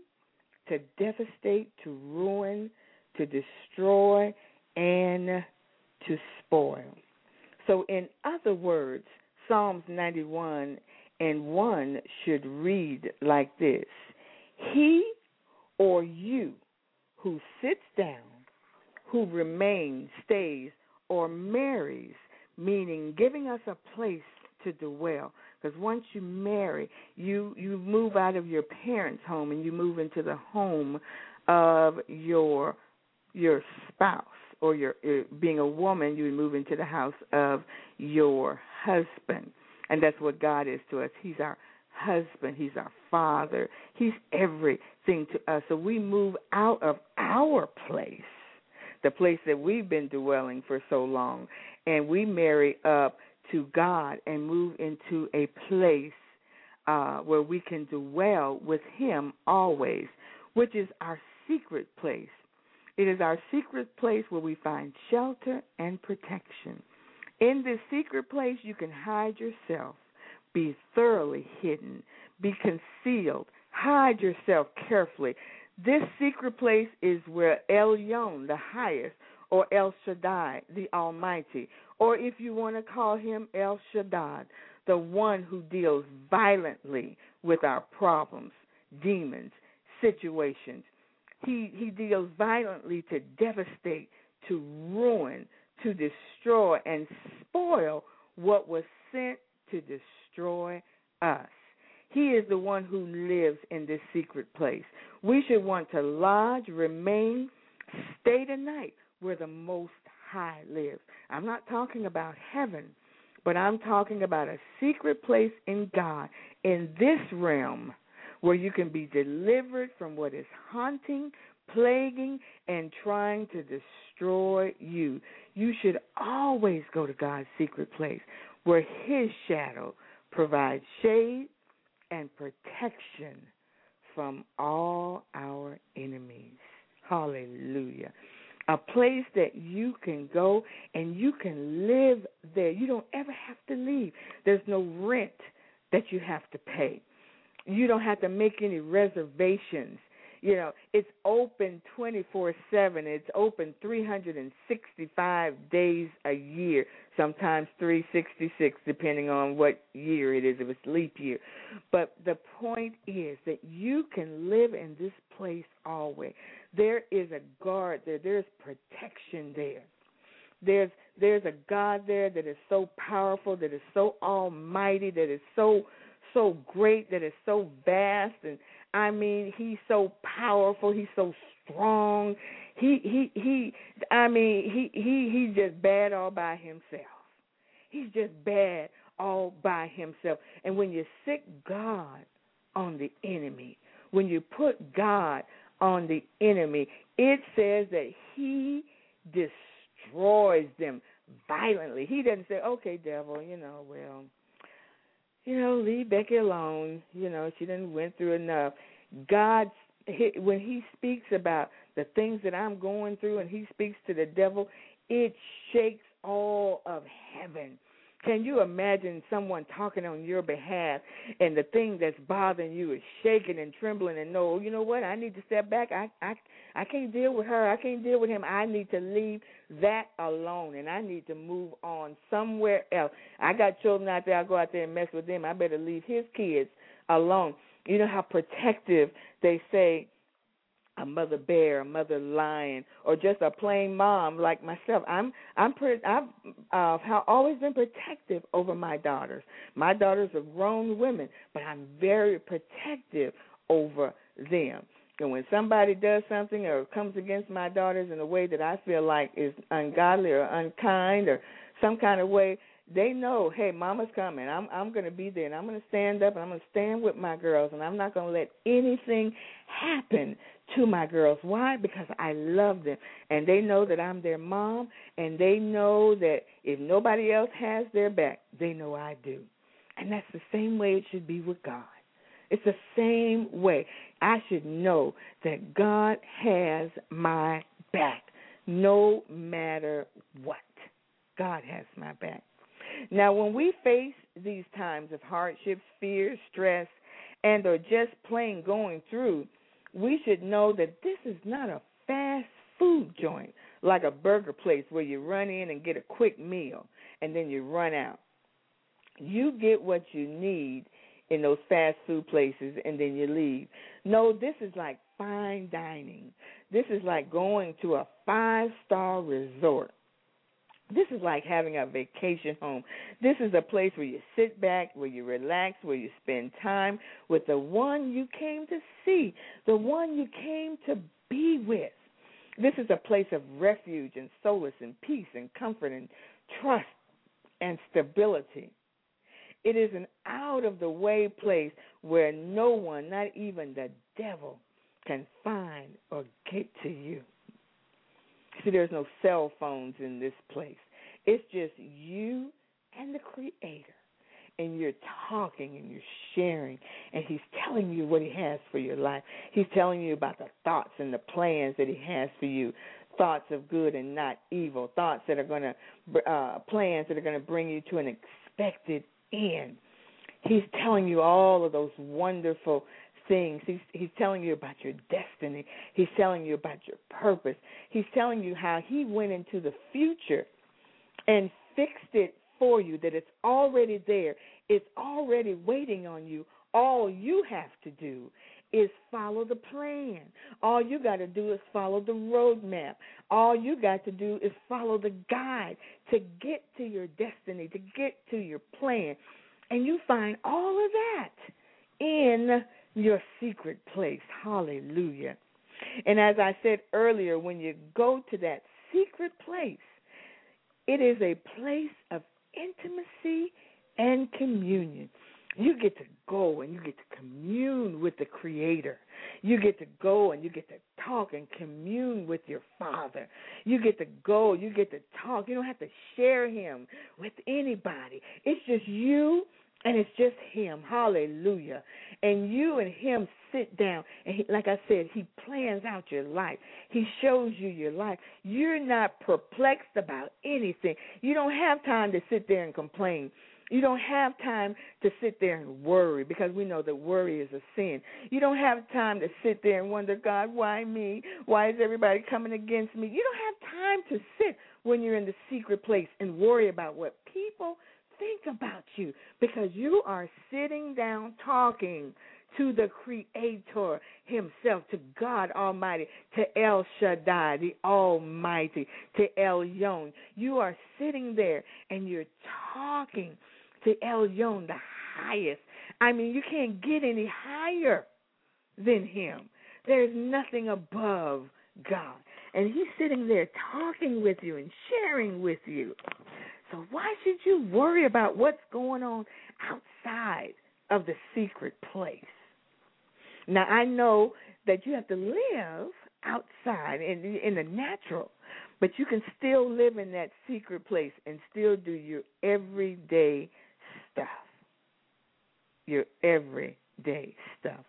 to devastate, to ruin, to destroy, and to spoil. So in other words, Psalms 91:1 should read like this: He or you who sits down, who remains, stays, or marries, meaning giving us a place to dwell. Because once you marry, you move out of your parents' home and you move into the home of your spouse, or your being a woman, you move into the house of your husband. And that's what God is to us. He's our husband. He's our father. He's everything to us. So we move out of our place, the place that we've been dwelling for so long, and we marry up to God and move into a place where we can dwell with him always, which is our secret place. It is our secret place where we find shelter and protection. In this secret place, you can hide yourself, be thoroughly hidden, be concealed, hide yourself carefully. This secret place is where Elyon, the highest, or El Shaddai, the Almighty, or if you want to call him El Shaddad, the one who deals violently with our problems, demons, situations. He deals violently to devastate, to ruin, to destroy, and spoil what was sent to destroy us. He is the one who lives in this secret place. We should want to lodge, remain, stay the night where the Most High lives. I'm not talking about heaven, but I'm talking about a secret place in God, in this realm, where you can be delivered from what is haunting, plaguing, and trying to destroy you. You should always go to God's secret place, where his shadow provides shade and protection from all our enemies. Hallelujah. A place that you can go and you can live there. You don't ever have to leave. There's no rent that you have to pay. You don't have to make any reservations. You know, it's open 24/7. It's open 365 days a year, sometimes 366, depending on what year it is, if it's leap year. But the point is that you can live in this place always. There is a guard there. There's protection there. There's a God there that is so powerful, that is so almighty, that is so great, that is so vast, and I mean, he's so powerful, he's so strong. He's just bad all by himself. He's just bad all by himself. And when you sic God on the enemy, when you put God on the enemy, it says that he destroys them violently. He doesn't say, okay, devil, leave Becky alone. She didn't went through enough. God, when he speaks about the things that I'm going through and he speaks to the devil, it shakes all of heaven. Can you imagine someone talking on your behalf and the thing that's bothering you is shaking and trembling and I need to step back. I can't deal with her. I can't deal with him. I need to leave that alone, and I need to move on somewhere else. I got children out there. I'll go out there and mess with them. I better leave his kids alone. You know how protective they say a mother bear, a mother lion, or just a plain mom like myself. I've always been protective over my daughters. My daughters are grown women, but I'm very protective over them. And when somebody does something or comes against my daughters in a way that I feel like is ungodly or unkind or some kind of way, they know, hey, Mama's coming. I'm going to be there, and I'm going to stand up, and I'm going to stand with my girls, and I'm not going to let anything happen to my girls. Why? Because I love them, and they know that I'm their mom, and they know that if nobody else has their back, they know I do. And that's the same way it should be with God. It's the same way. I should know that God has my back no matter what. God has my back. Now, when we face these times of hardships, fear, stress, and or just plain going through, we should know that this is not a fast food joint like a burger place where you run in and get a quick meal and then you run out. You get what you need in those fast food places and then you leave. No, this is like fine dining. This is like going to a five-star resort. This is like having a vacation home. This is a place where you sit back, where you relax, where you spend time with the one you came to see, the one you came to be with. This is a place of refuge and solace and peace and comfort and trust and stability. It is an out-of-the-way place where no one, not even the devil, can find or get to you. See, there's no cell phones in this place. It's just you and the Creator, and you're talking and you're sharing, and he's telling you what he has for your life. He's telling you about the thoughts and the plans that he has for you, thoughts of good and not evil, thoughts that are going to, plans that are going to bring you to an expected end. He's telling you all of those wonderful things. He's telling you about your destiny. He's telling you about your purpose. He's telling you how he went into the future and fixed it for you, that it's already there. It's already waiting on you. All you have to do is follow the plan. All you got to do is follow the roadmap. All you got to do is follow the guide to get to your destiny, to get to your plan. And you find all of that in your secret place. Hallelujah. And as I said earlier, when you go to that secret place, it is a place of intimacy and communion. You get to go and you get to commune with the Creator. You get to go and you get to talk and commune with your Father. You get to go, you get to talk. You don't have to share him with anybody. It's just you and it's just him. Hallelujah. And you and him sit down. And he, like I said, he plans out your life. He shows you your life. You're not perplexed about anything. You don't have time to sit there and complain. You don't have time to sit there and worry, because we know that worry is a sin. You don't have time to sit there and wonder, God, why me? Why is everybody coming against me? You don't have time to sit when you're in the secret place and worry about what people think about you, because you are sitting down talking to the Creator himself, to God Almighty, to El Shaddai, the Almighty, to El Yon. You are sitting there and you're talking to El Yon, the highest. I mean, you can't get any higher than him. There's nothing above God. And he's sitting there talking with you and sharing with you. So why should you worry about what's going on outside of the secret place? Now, I know that you have to live outside in the natural, but you can still live in that secret place and still do your everyday stuff. Your everyday stuff.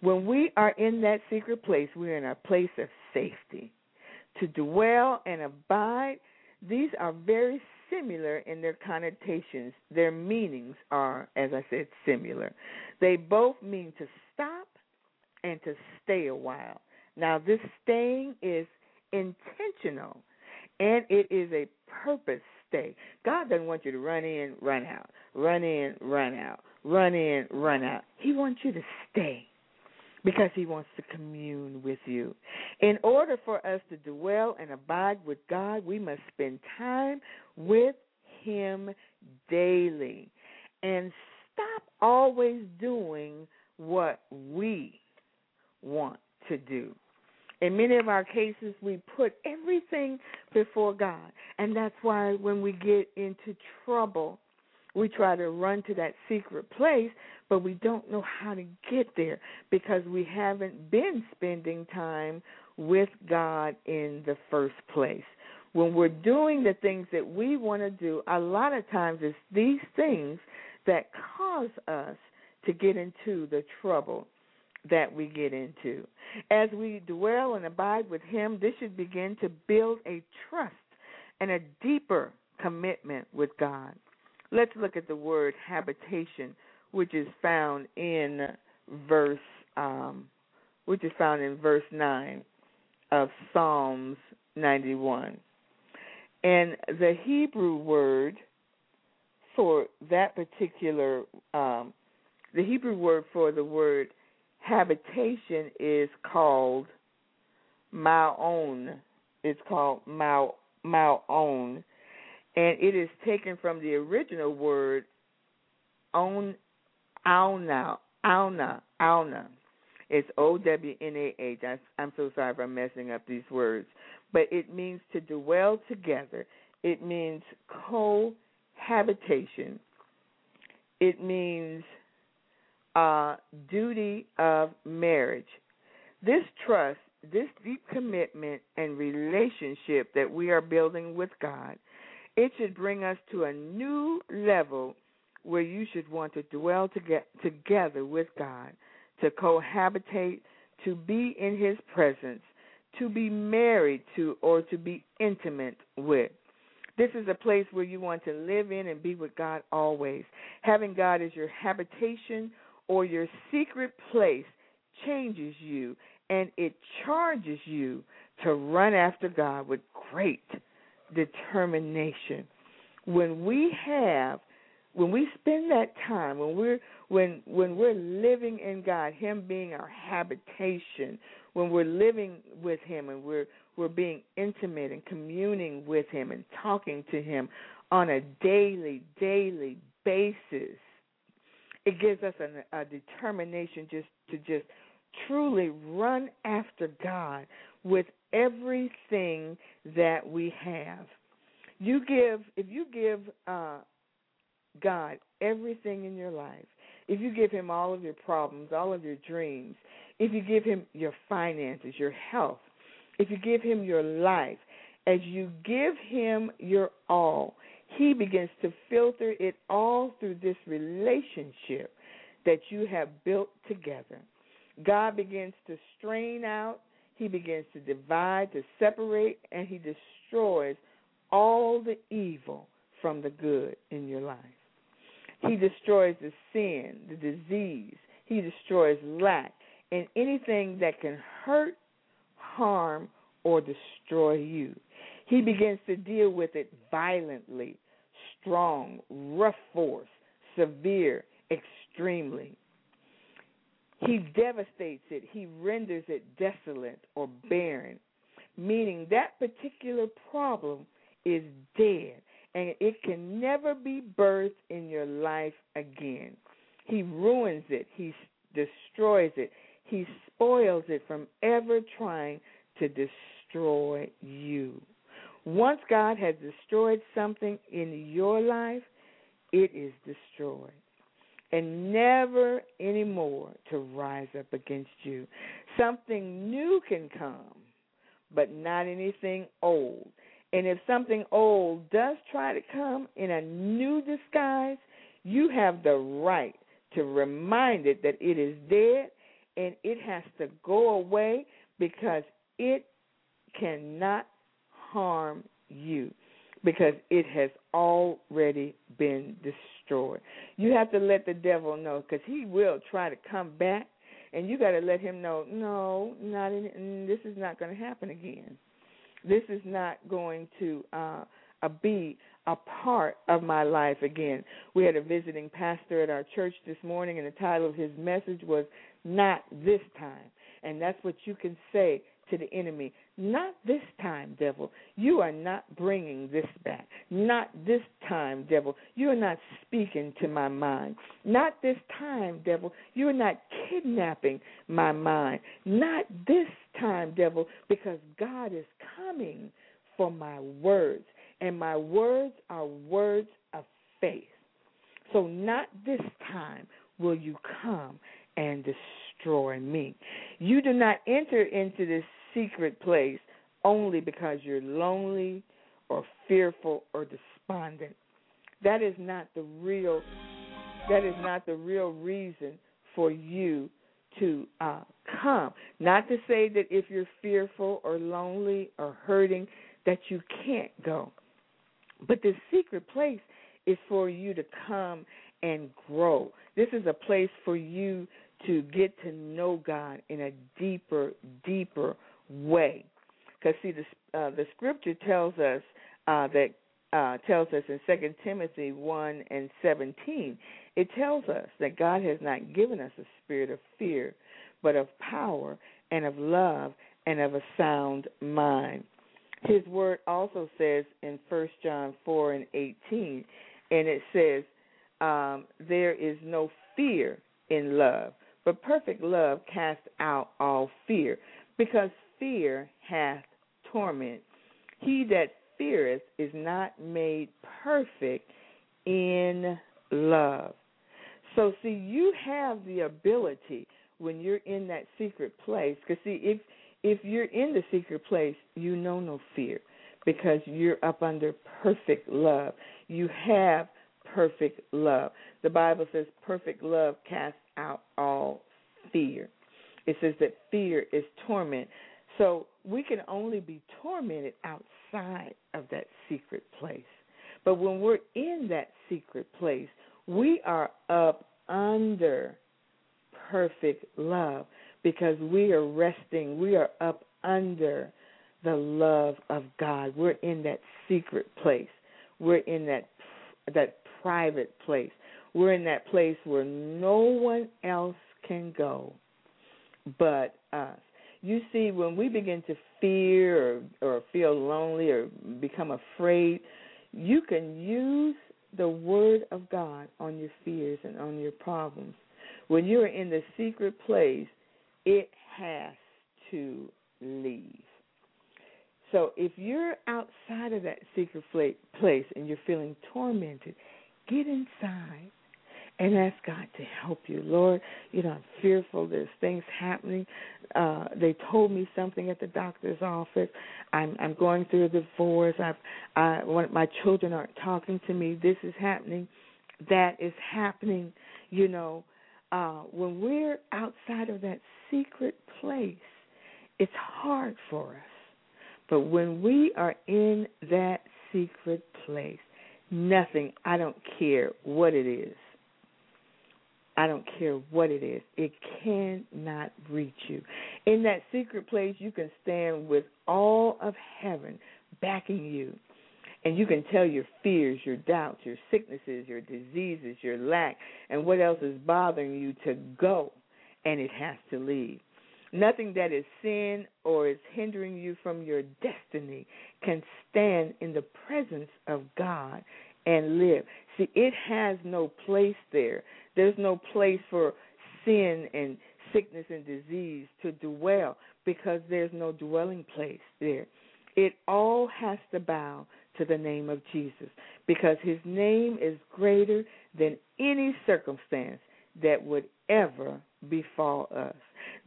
When we are in that secret place, we're in a place of safety. To dwell and abide, these are very similar in their connotations. Their meanings are, as I said, similar. They both mean to stop and to stay a while. Now, this staying is intentional, and it is a purpose stay. God doesn't want you to run in, run out, run in, run out, run in, run out. He wants you to stay because he wants to commune with you. In order for us to dwell and abide with God, we must spend time with him daily and stop always doing what we want to do. In many of our cases, we put everything before God, and that's why when we get into trouble, we try to run to that secret place, but we don't know how to get there because we haven't been spending time with God in the first place. When we're doing the things that we want to do, a lot of times it's these things that cause us to get into the trouble that we get into. As we dwell and abide with Him, this should begin to build a trust and a deeper commitment with God. Let's look at the word habitation, which is found in verse 9 of Psalms 91. And the Hebrew word for that particular, the Hebrew word for the word habitation is called maon. It's called maon. And it is taken from the original word, auna. It's O-W-N-A-H. I'm so sorry if I'm messing up these words. But it means to dwell together. It means cohabitation. It means duty of marriage. This trust, this deep commitment and relationship that we are building with God, it should bring us to a new level where you should want to dwell together with God, to cohabitate, to be in His presence, to be married to or to be intimate with. This is a place where you want to live in and be with God always. Having God as your habitation or your secret place changes you, and it charges you to run after God with great determination. When we spend that time, when we're living in God, Him being our habitation, when we're living with Him and we're being intimate and communing with Him and talking to Him on a daily basis, it gives us a determination to truly run after God with everything that we have. If you give God everything in your life, if you give Him all of your problems, all of your dreams, if you give Him your finances, your health, if you give Him your life, as you give Him your all, He begins to filter it all through this relationship that you have built together. God begins to strain out. He begins to divide, to separate, and He destroys all the evil from the good in your life. He destroys the sin, the disease. He destroys lack and anything that can hurt, harm, or destroy you. He begins to deal with it violently, strong, rough force, severe, extremely. He devastates it. He renders it desolate or barren, meaning that particular problem is dead and it can never be birthed in your life again. He ruins it. He destroys it. He spoils it from ever trying to destroy you. Once God has destroyed something in your life, it is destroyed and never anymore to rise up against you. Something new can come, but not anything old. And if something old does try to come in a new disguise, you have the right to remind it that it is dead and it has to go away because it cannot harm you, because it has already been destroyed. You have to let the devil know, because he will try to come back, and you got to let him know, no, not in, this is not going to happen again. This is not going to be a part of my life again. We had a visiting pastor at our church this morning, and the title of his message was, Not This Time. And that's what you can say to the enemy, Not this time, devil. You are not bringing this back. Not this time, devil. You are not speaking to my mind. Not this time, devil. You are not kidnapping my mind. Not this time, devil, because God is coming for my words, and my words are words of faith. So not this time will you come and destroy me. You do not enter into this secret place only because you're lonely or fearful or despondent. That is not the real reason for you to come. Not to say that if you're fearful or lonely or hurting that you can't go. But this secret place is for you to come and grow. This is a place for you to get to know God in a deeper, deeper way. Because, see, the scripture tells us in 2 Timothy 1:17, it tells us that God has not given us a spirit of fear, but of power and of love and of a sound mind. His word also says in 1 John 4:18, and it says, there is no fear in love, but perfect love casts out all fear, because fear hath torment. He that feareth is not made perfect in love. So, see, you have the ability when you're in that secret place, because, see, if you're in the secret place, you know no fear, because you're up under perfect love. You have perfect love. The Bible says perfect love casts out all fear. It says that fear is torment. So we can only be tormented outside of that secret place. But when we're in that secret place, we are up under perfect love because we are resting. We are up under the love of God. We're in that secret place. We're in that private place. We're in that place where no one else can go but us. You see, when we begin to fear or feel lonely or become afraid, you can use the word of God on your fears and on your problems. When you're in the secret place, it has to leave. So if you're outside of that secret place and you're feeling tormented, get inside and ask God to help you. Lord, I'm fearful. There's things happening. They told me something at the doctor's office. I'm going through a divorce. My children aren't talking to me. This is happening. That is happening. When we're outside of that secret place, it's hard for us. But when we are in that secret place, nothing, I don't care what it is. It cannot reach you. In that secret place, you can stand with all of heaven backing you. And you can tell your fears, your doubts, your sicknesses, your diseases, your lack, and what else is bothering you to go, and it has to leave. Nothing that is sin or is hindering you from your destiny can stand in the presence of God and live. See, it has no place there. There's no place for sin and sickness and disease to dwell because there's no dwelling place there. It all has to bow to the name of Jesus because his name is greater than any circumstance that would ever befall us.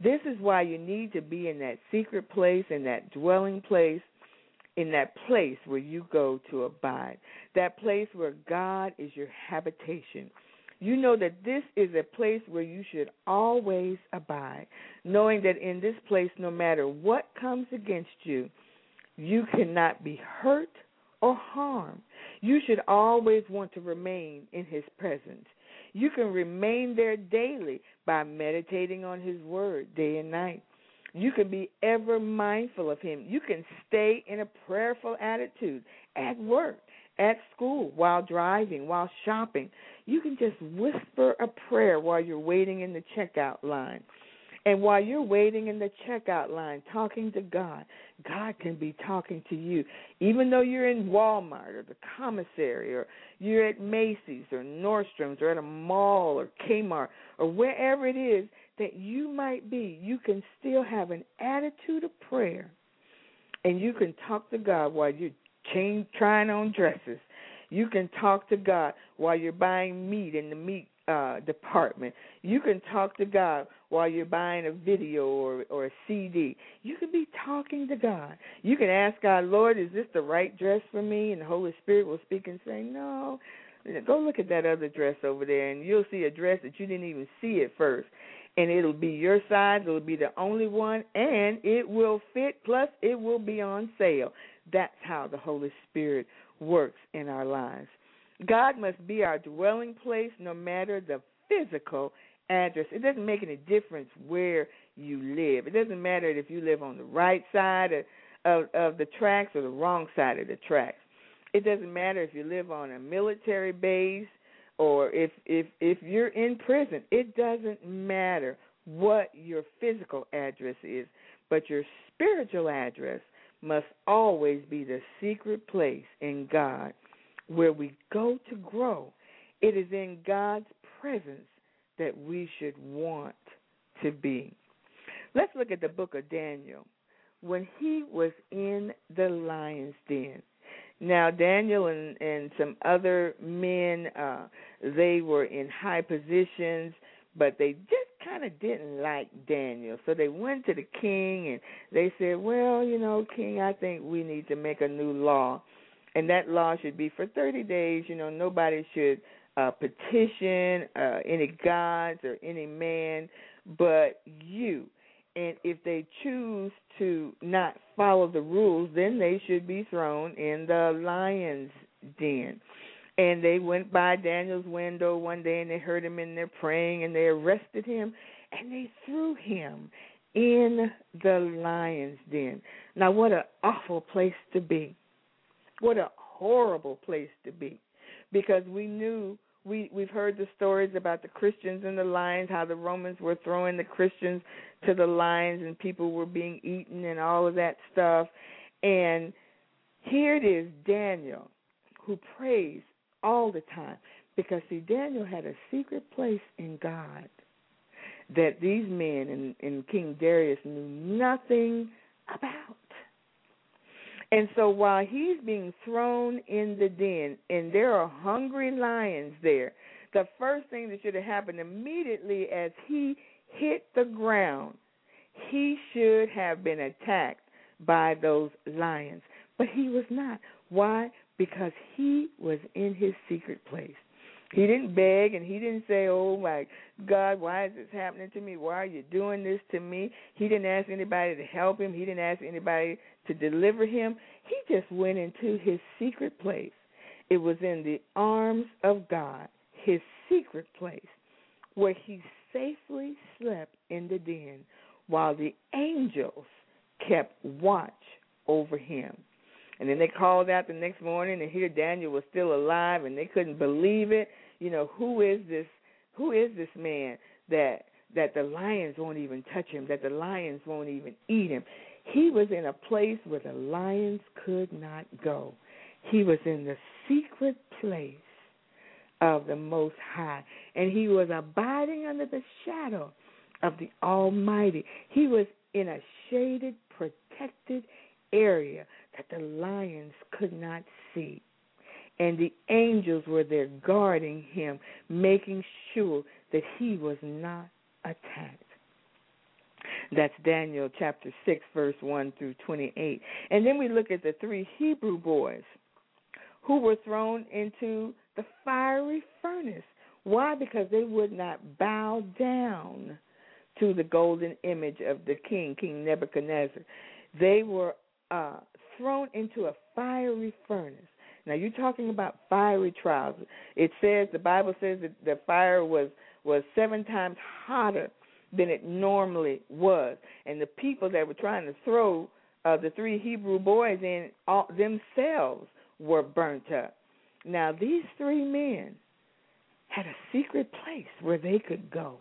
This is why you need to be in that secret place, in that dwelling place, in that place where you go to abide, that place where God is your habitation. You know that this is a place where you should always abide, knowing that in this place, no matter what comes against you, you cannot be hurt or harmed. You should always want to remain in his presence. You can remain there daily by meditating on his word day and night. You can be ever mindful of him. You can stay in a prayerful attitude at work, at school, while driving, while shopping. You can just whisper a prayer while you're waiting in the checkout line. And while you're waiting in the checkout line talking to God, God can be talking to you. Even though you're in Walmart or the commissary or you're at Macy's or Nordstrom's or at a mall or Kmart or wherever it is that you might be, you can still have an attitude of prayer, and you can talk to God while you're trying on dresses. You can talk to God while you're buying meat in the meat department. You can talk to God while you're buying a video or a CD. You can be talking to God. You can ask God, Lord, is this the right dress for me? And the Holy Spirit will speak and say, no, go look at that other dress over there, and you'll see a dress that you didn't even see at first. And it'll be your size, it'll be the only one, and it will fit, plus it will be on sale. That's how the Holy Spirit works in our lives. God must be our dwelling place no matter the physical address. It doesn't make any difference where you live. It doesn't matter if you live on the right side of the tracks or the wrong side of the tracks. It doesn't matter if you live on a military base or if you're in prison. It doesn't matter what your physical address is, but your spiritual address must always be the secret place in God where we go to grow. It is in God's presence that we should want to be. Let's look at the book of Daniel when he was in the lion's den. Now, Daniel and some other men, they were in high positions, but they just kind of didn't like Daniel. So they went to the king, and they said, well, you know, king, I think we need to make a new law. And that law should be for 30 days, you know, nobody should petition any gods or any man but you. And if they choose to not follow the rules, then they should be thrown in the lion's den. And they went by Daniel's window one day, and they heard him in there praying, and they arrested him, and they threw him in the lion's den. Now, what an awful place to be. What a horrible place to be, because we knew, we've heard the stories about the Christians and the lions, how the Romans were throwing the Christians to the lions and people were being eaten and all of that stuff. And here it is, Daniel, who prays all the time, because, see, Daniel had a secret place in God that these men and King Darius knew nothing about. And so while he's being thrown in the den, and there are hungry lions there, the first thing that should have happened immediately as he hit the ground, he should have been attacked by those lions. But he was not. Why? Because he was in his secret place. He didn't beg, and he didn't say, oh, my God, why is this happening to me? Why are you doing this to me? He didn't ask anybody to help him. He didn't ask anybody to deliver him. He just went into his secret place. It was in the arms of God, his secret place, where he safely slept in the den while the angels kept watch over him. And then they called out the next morning, and here Daniel was still alive, and they couldn't believe it. You know, who is this man that the lions won't even touch him, that the lions won't even eat him? He was in a place where the lions could not go. He was in the secret place of the Most High, and he was abiding under the shadow of the Almighty. He was in a shaded, protected area that the lions could not see. And the angels were there guarding him, making sure that he was not attacked. That's Daniel chapter 6, verse 1 through 28. And then we look at the three Hebrew boys who were thrown into the fiery furnace. Why? Because they would not bow down to the golden image of the king, King Nebuchadnezzar. They were thrown into a fiery furnace. Now, you're talking about fiery trials. It says, the Bible says that the fire was 7 times hotter than it normally was. And the people that were trying to throw the three Hebrew boys in, all themselves were burnt up. Now, these three men had a secret place where they could go.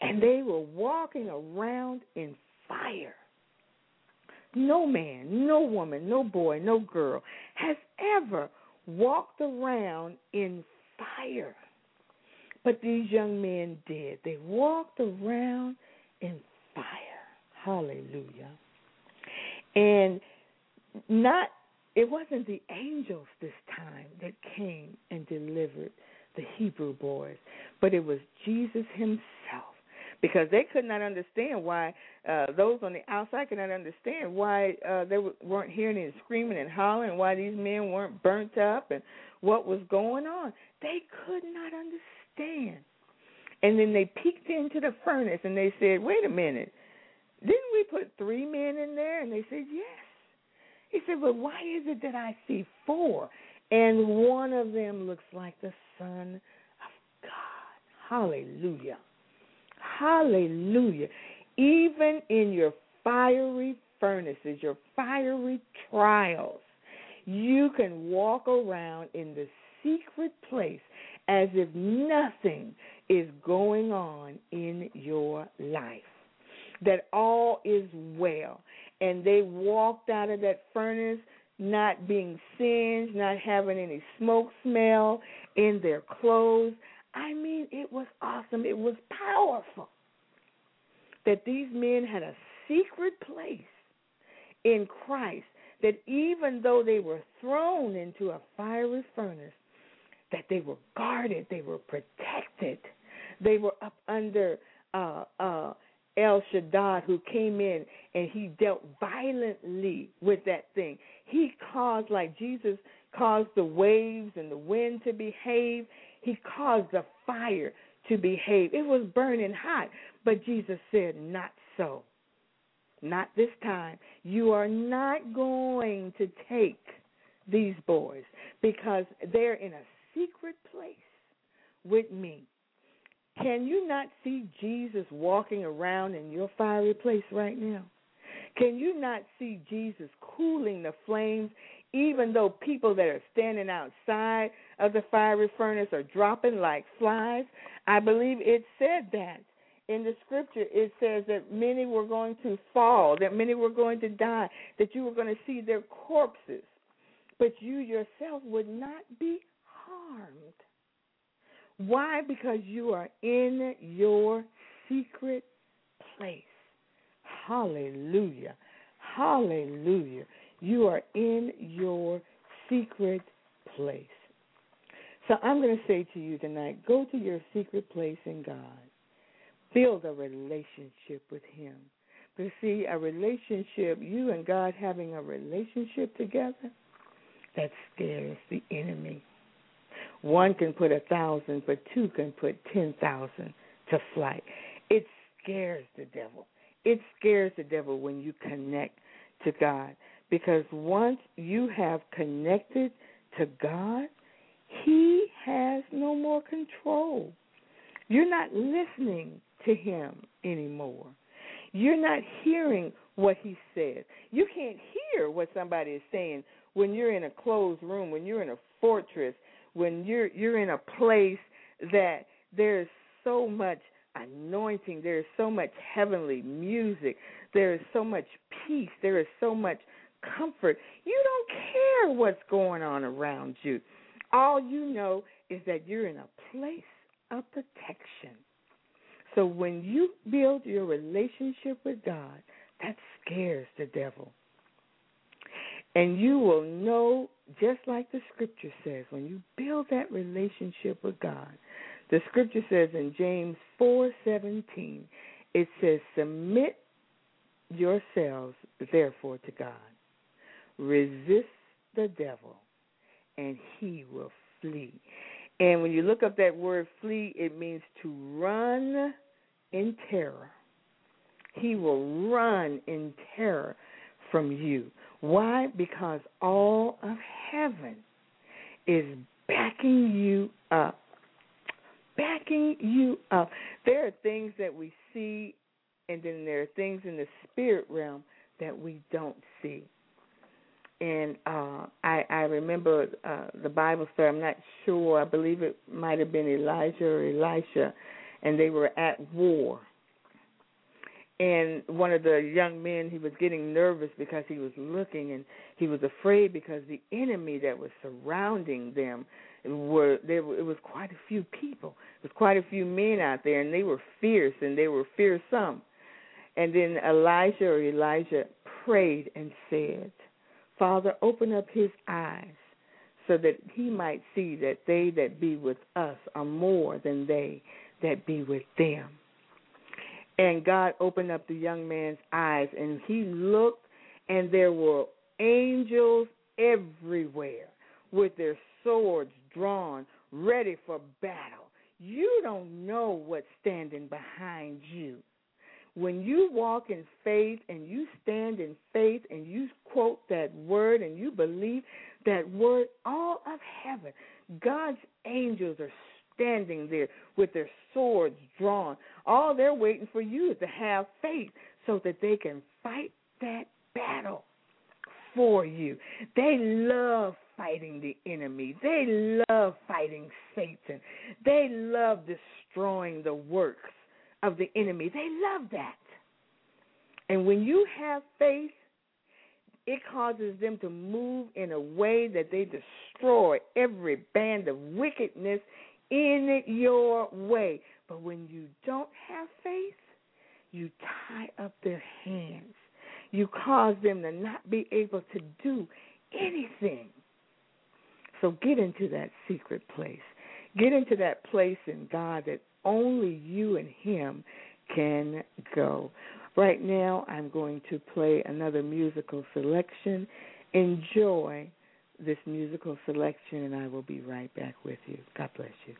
and they were walking around in fire. No man, no woman, no boy, no girl has ever walked around in fire. But these young men did. They walked around in fire. Hallelujah. And it wasn't the angels this time that came and delivered the Hebrew boys, but it was Jesus himself, because they could not understand why those on the outside could not understand why they weren't hearing and screaming and hollering, why these men weren't burnt up and what was going on. They could not understand. And then they peeked into the furnace and they said, wait a minute, didn't we put 3 men in there? And they said, yes. He said, but why is it that I see 4? And one of them looks like the Son of God. Hallelujah. Hallelujah. Even in your fiery furnaces, your fiery trials, you can walk around in the secret place as if nothing is going on in your life, that all is well. And they walked out of that furnace not being singed, not having any smoke smell in their clothes. I mean, it was awesome. It was powerful that these men had a secret place in Christ, that even though they were thrown into a fiery furnace, that they were guarded, they were protected. They were up under El Shaddad, who came in and he dealt violently with that thing. He caused, like Jesus caused the waves and the wind to behave, he caused the fire to behave. It was burning hot, but Jesus said, not so. Not this time. You are not going to take these boys, because they're in a secret place with me. Can you not see Jesus walking around in your fiery place right now? Can you not see Jesus cooling the flames, even though people that are standing outside of the fiery furnace are dropping like flies? I believe it said that in the scripture. It says that many were going to fall, that many were going to die, that you were going to see their corpses, but you yourself would not be harmed. Why? Because you are in your secret place. Hallelujah. Hallelujah. You are in your secret place. So I'm going to say to you tonight, go to your secret place in God. Build a relationship with him. But see, a relationship, you and God having a relationship together, that scares the enemy. One can put 1,000, but 2 can put 10,000 to flight. It scares the devil. It scares the devil when you connect to God, because once you have connected to God, he has no more control. You're not listening to him anymore. You're not hearing what he says. You can't hear what somebody is saying when you're in a closed room, when you're in a fortress, when you're in a place that there's so much anointing, there's so much heavenly music, there is so much peace, there is so much comfort. You don't care what's going on around you. All you know is that you're in a place of protection. So when you build your relationship with God, that scares the devil. And you will know, just like the scripture says, when you build that relationship with God, the scripture says in James 4:17, it says, submit yourselves, therefore, to God. Resist the devil, and he will flee. And when you look up that word flee, it means to run in terror. He will run in terror from you. Why? Because all of heaven is backing you up. There are things that we see, and then there are things in the spirit realm that we don't see. And I remember the Bible story. I'm not sure. I believe it might have been Elijah or Elisha, and they were at war. And one of the young men, he was getting nervous because he was looking, and he was afraid because the enemy that was surrounding them, it was quite a few people. It was quite a few men out there, and they were fierce, and they were fearsome. And then Elijah prayed and said, Father, open up his eyes so that he might see that they that be with us are more than they that be with them. And God opened up the young man's eyes, and he looked, and there were angels everywhere with their swords drawn, ready for battle. You don't know what's standing behind you. When you walk in faith and you stand in faith and you quote that word and you believe that word, all of heaven, God's angels are standing there with their swords drawn. All they're waiting for you is to have faith so that they can fight that battle for you. They love fighting the enemy. They love fighting Satan. They love destroying the works of the enemy. They love that. And when you have faith, it causes them to move in a way that they destroy every band of wickedness in your way. But when you don't have faith, you tie up their hands. You cause them to not be able to do anything. So get into that secret place. Get into that place in God that only you and him can go. Right now, I'm going to play another musical selection. Enjoy this musical selection, and I will be right back with you. God bless you.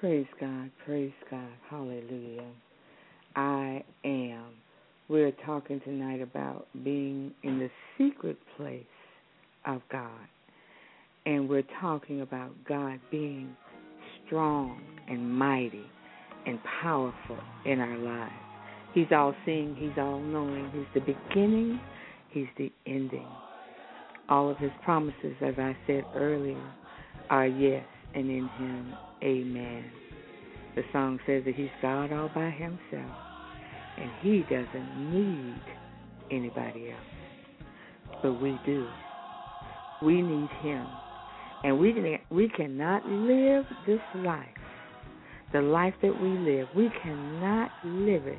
Praise God, praise God, hallelujah. I am. We're talking tonight about being in the secret place of God. And we're talking about God being strong and mighty and powerful in our lives. He's all-seeing, He's all-knowing. He's the beginning, He's the ending. All of His promises, as I said earlier, are yes, and in Him, amen. The song says that He's God all by Himself, and He doesn't need anybody else. But we do. We need Him. And we cannot live this life, the life that we live. We cannot live it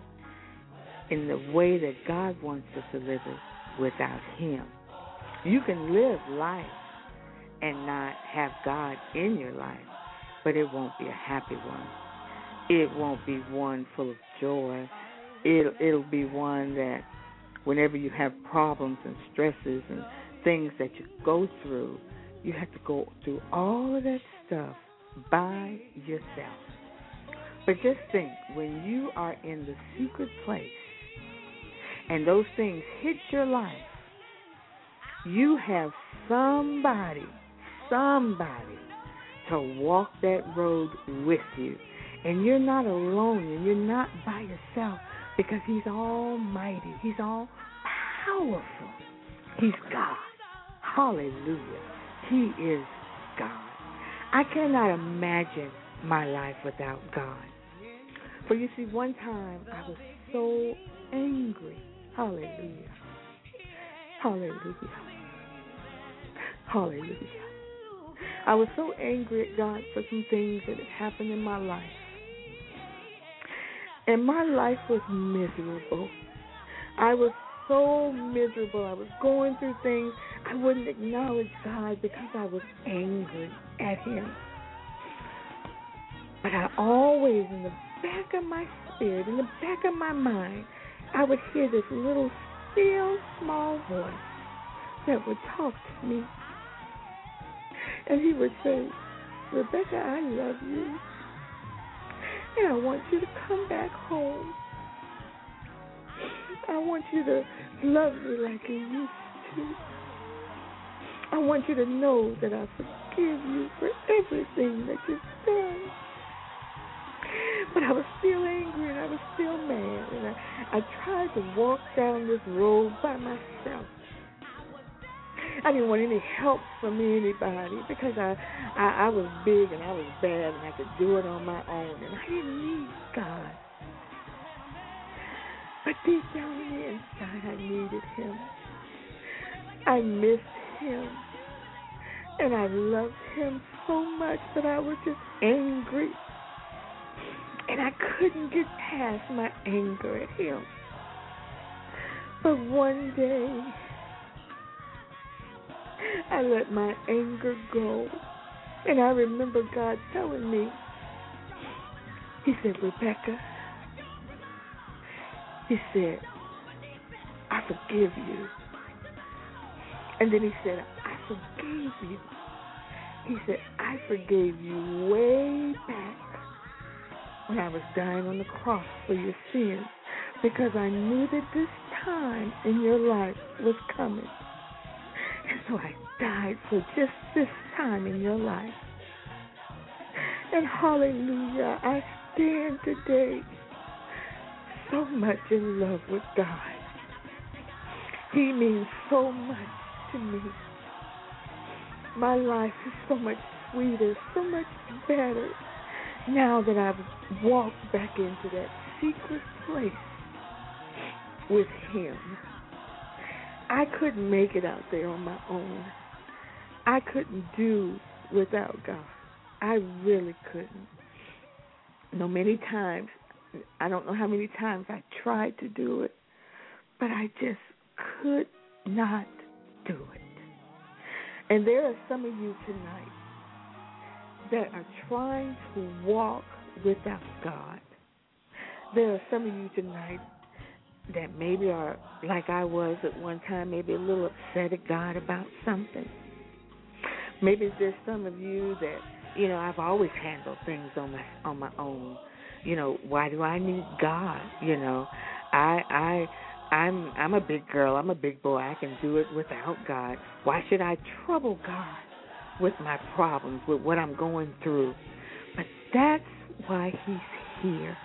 in the way that God wants us to live it without Him. You can live life and not have God in your life, but it won't be a happy one. It won't be one full of joy. It'll be one that whenever you have problems and stresses and things that you go through, you have to go through all of that stuff by yourself. But just think, when you are in the secret place and those things hit your life, you have somebody to walk that road with you. And you're not alone, and you're not by yourself, because He's almighty. He's all powerful. He's God. Hallelujah. He is God. I cannot imagine my life without God. For you see, one time I was so angry. Hallelujah. Hallelujah. Hallelujah. I was so angry at God for some things that had happened in my life. And my life was miserable. I was so miserable. I was going through things. I wouldn't acknowledge God because I was angry at Him. But I always, in the back of my spirit, in the back of my mind, I would hear this little still small voice that would talk to me. And He would say, Rebecca, I love you, and I want you to come back home. I want you to love me like you used to. I want you to know that I forgive you for everything that you've done. But I was still angry, and I was still mad, and I tried to walk down this road by myself. I didn't want any help from anybody because I was big and I was bad and I could do it on my own, and I didn't need God. But deep down in the inside, I needed Him. I missed Him. And I loved Him so much that I was just angry. And I couldn't get past my anger at Him. But one day, I let my anger go. And I remember God telling me, He said, Rebecca, He said, I forgive you. And then He said, I forgave you. He said, I forgave you way back when I was dying on the cross for your sins, because I knew that this time in your life was coming. And so I died for just this time in your life. And hallelujah, I stand today so much in love with God. He means so much to me. My life is so much sweeter, so much better, now that I've walked back into that secret place with Him. I couldn't make it out there on my own. I couldn't do without God. I really couldn't. No, many times, I don't know how many times I tried to do it, but I just could not do it. And there are some of you tonight that are trying to walk without God. There are some of you tonight that maybe are like I was at one time, maybe a little upset at God about something. Maybe there's some of you that You know, I've always handled things on my own. You know, why do I need God? You know, I'm a big girl. I'm a big boy. I can do it without God. Why should I trouble God with my problems, with what I'm going through? But that's why he's here.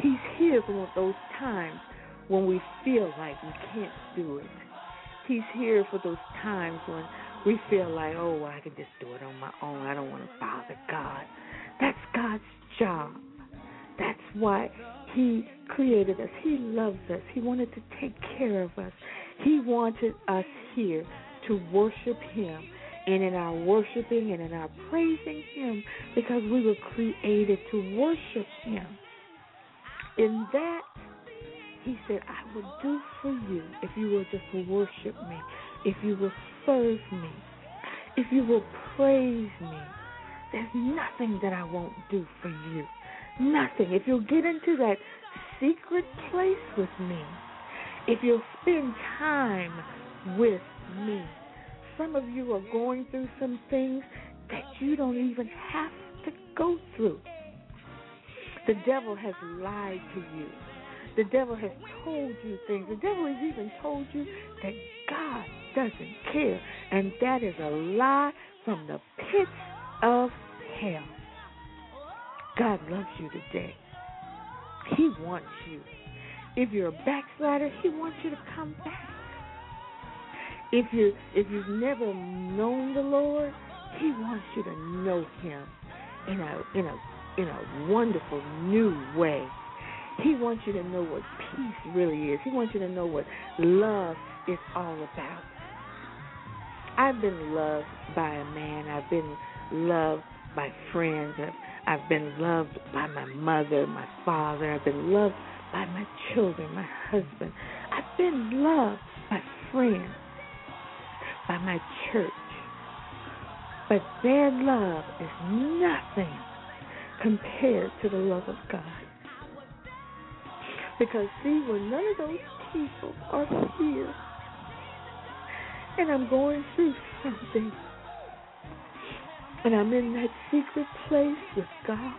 He's here for those times when we feel like we can't do it. He's here for those times when we feel like, oh, I can just do it on my own. I don't want to bother God. That's God's job. That's why he created us. He loves us. He wanted to take care of us. He wanted us here to worship him. And in our worshiping and in our praising him, because we were created to worship him, in that, he said, I will do for you if you will just worship me, if you will serve me, if you will praise me. There's nothing that I won't do for you. Nothing. If you'll get into that secret place with me, if you'll spend time with me. Some of you are going through some things that you don't even have to go through. The devil has lied to you. The devil has told you things. The devil has even told you that God doesn't care. And that is a lie from the pits of hell. God loves you today. He wants you. If you're a backslider, he wants you to come back. If you've never known the Lord, he wants you to know him in a wonderful new way. He wants you to know what peace really is. He wants you to know what love is all about. I've been loved by a man. I've been loved by friends. I've been loved by my mother, my father. I've been loved by my children, my husband. I've been loved by friends, by my church. But their love is nothing compared to the love of God. Because, see, when none of those people are here and I'm going through something and I'm in that secret place with God,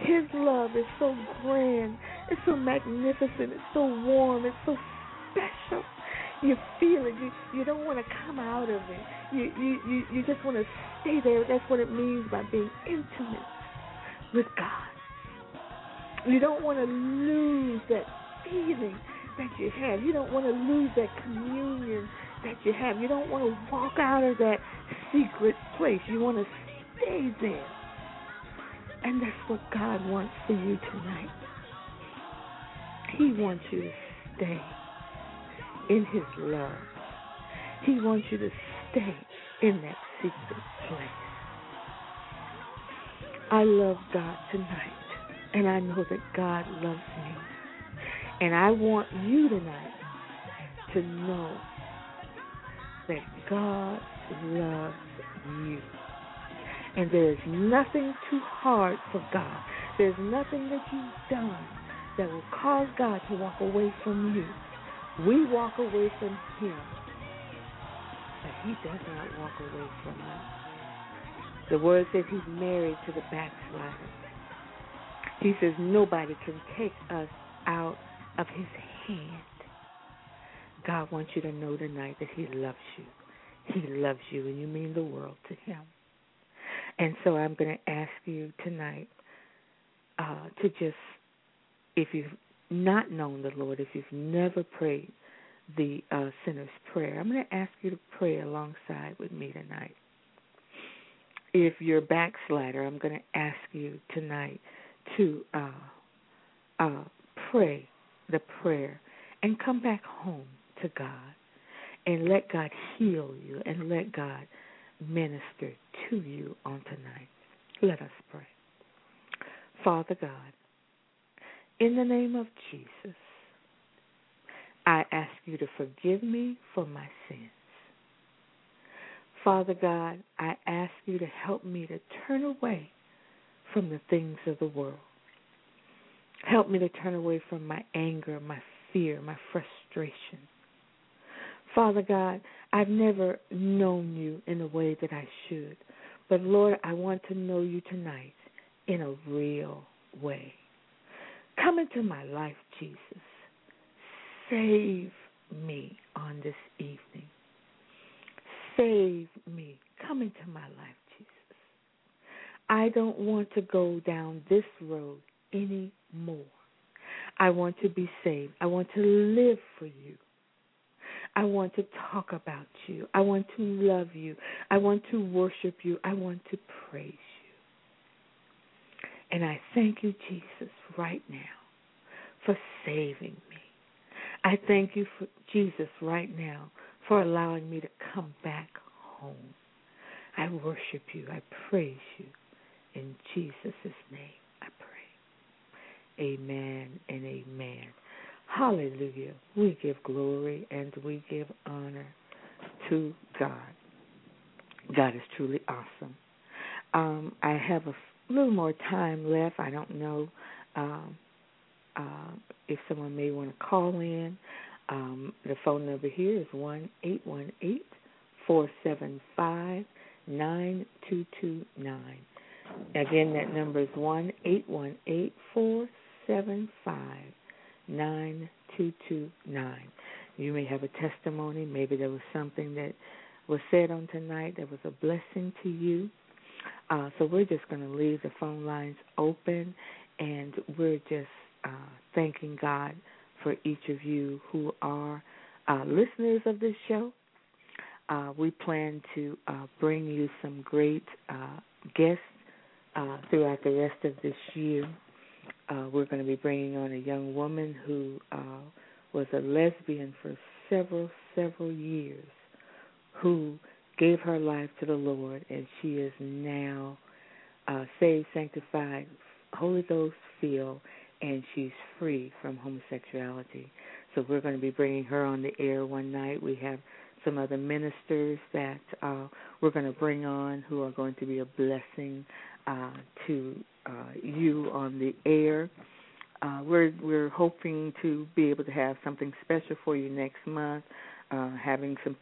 his love is so grand, it's so magnificent, it's so warm, it's so special. You feel it. You don't want to come out of it. You just want to stay there. That's what it means by being intimate with God. You don't want to lose that feeling that you have. You don't want to lose that communion that you have. You don't want to walk out of that secret place. You want to stay there. And that's what God wants for you tonight. He wants you to stay in his love. He wants you to stay in that secret place. I love God tonight. And I know that God loves me. And I want you tonight to know that God loves you. And there is nothing too hard for God. There's nothing that you've done that will cause God to walk away from you. We walk away from him, but he does not walk away from us. The word says he's married to the backslider. He says nobody can take us out of his hand. God wants you to know tonight that he loves you. He loves you, and you mean the world to him. And so I'm going to ask you tonight to just, if you've not known the Lord, if you've never prayed the sinner's prayer, I'm going to ask you to pray alongside with me tonight. If you're a backslider, I'm going to ask you tonight to pray the prayer and come back home to God and let God heal you and let God minister to you on tonight. Let us pray. Father God, in the name of Jesus, I ask you to forgive me for my sins. Father God, I ask you to help me to turn away from the things of the world. Help me to turn away from my anger, my fear, my frustration. Father God, I've never known you in the way that I should. But, Lord, I want to know you tonight in a real way. Come into my life, Jesus. Save me on this evening. Save me. Come into my life, Jesus. I don't want to go down this road anymore. I want to be saved. I want to live for you. I want to talk about you. I want to love you. I want to worship you. I want to praise you. And I thank you, Jesus, right now for saving me. I thank you, for Jesus, right now for allowing me to come back home. I worship you. I praise you. In Jesus' name I pray. Amen and amen. Hallelujah. We give glory and we give honor to God. God is truly awesome. I have a little more time left. I don't know if someone may want to call in. The phone number here is 1-818-475-9229. Again, that number is 1-818-475-9229. You may have a testimony. Maybe there was something that was said on tonight that was a blessing to you. So we're just going to leave the phone lines open, and we're just thanking God for each of you who are listeners of this show. We plan to bring you some great guests throughout the rest of this year. We're going to be bringing on a young woman who was a lesbian for several years, who gave her life to the Lord, and she is now saved, sanctified, Holy Ghost filled, and she's free from homosexuality. So we're going to be bringing her on the air one night. We have some other ministers that we're going to bring on who are going to be a blessing to you on the air. We're hoping to be able to have something special for you next month, having some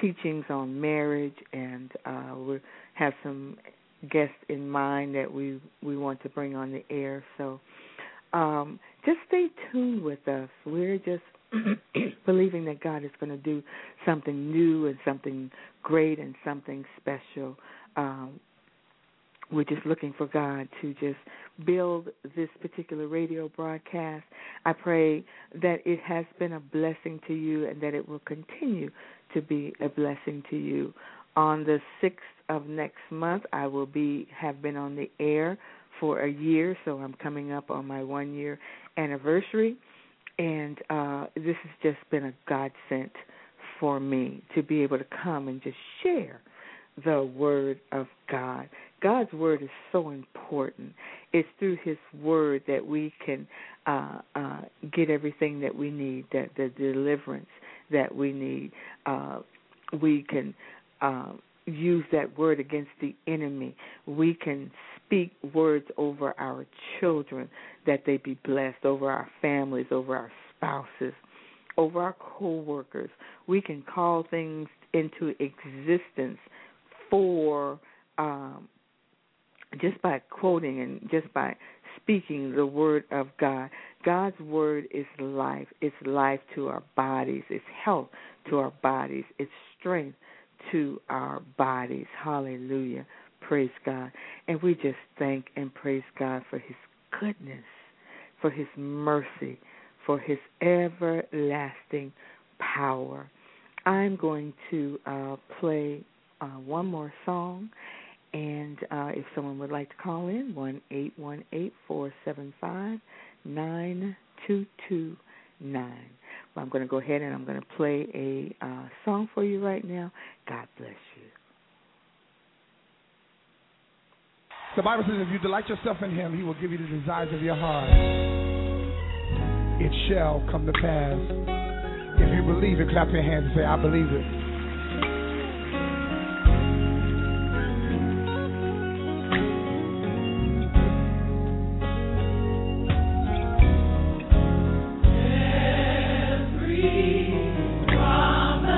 teachings on marriage, and we have some guests in mind that we want to bring on the air. So just stay tuned with us. We're just believing that God is going to do something new and something great and something special. We're just looking for God to just build this particular radio broadcast. I pray that it has been a blessing to you and that it will continue to be a blessing to you. On the 6th of next month, I will have been on the air for a year, so I'm coming up on my one-year anniversary. And this has just been a godsend for me to be able to come and just share the Word of God. God's Word is so important. It's through His Word that we can get everything that we need, that the deliverance that we need. We can use that Word against the enemy. We can speak words over our children, that they be blessed, over our families, over our spouses, over our co-workers. We can call things into existence for just by quoting and just by speaking the Word of God. God's Word is life. It's life to our bodies. It's health to our bodies. It's strength to our bodies. Hallelujah. Praise God. And we just thank and praise God for His goodness, for His mercy, for His everlasting power. I'm going to play one more song, and if someone would like to call in, 1-818-475-9229. Well, I'm going to go ahead and I'm going to play a song for you right now. God bless you. The Bible says if you delight yourself in Him, He will give you the desires of your heart. It shall come to pass. If you believe it, clap your hands and say, I believe it. Mama.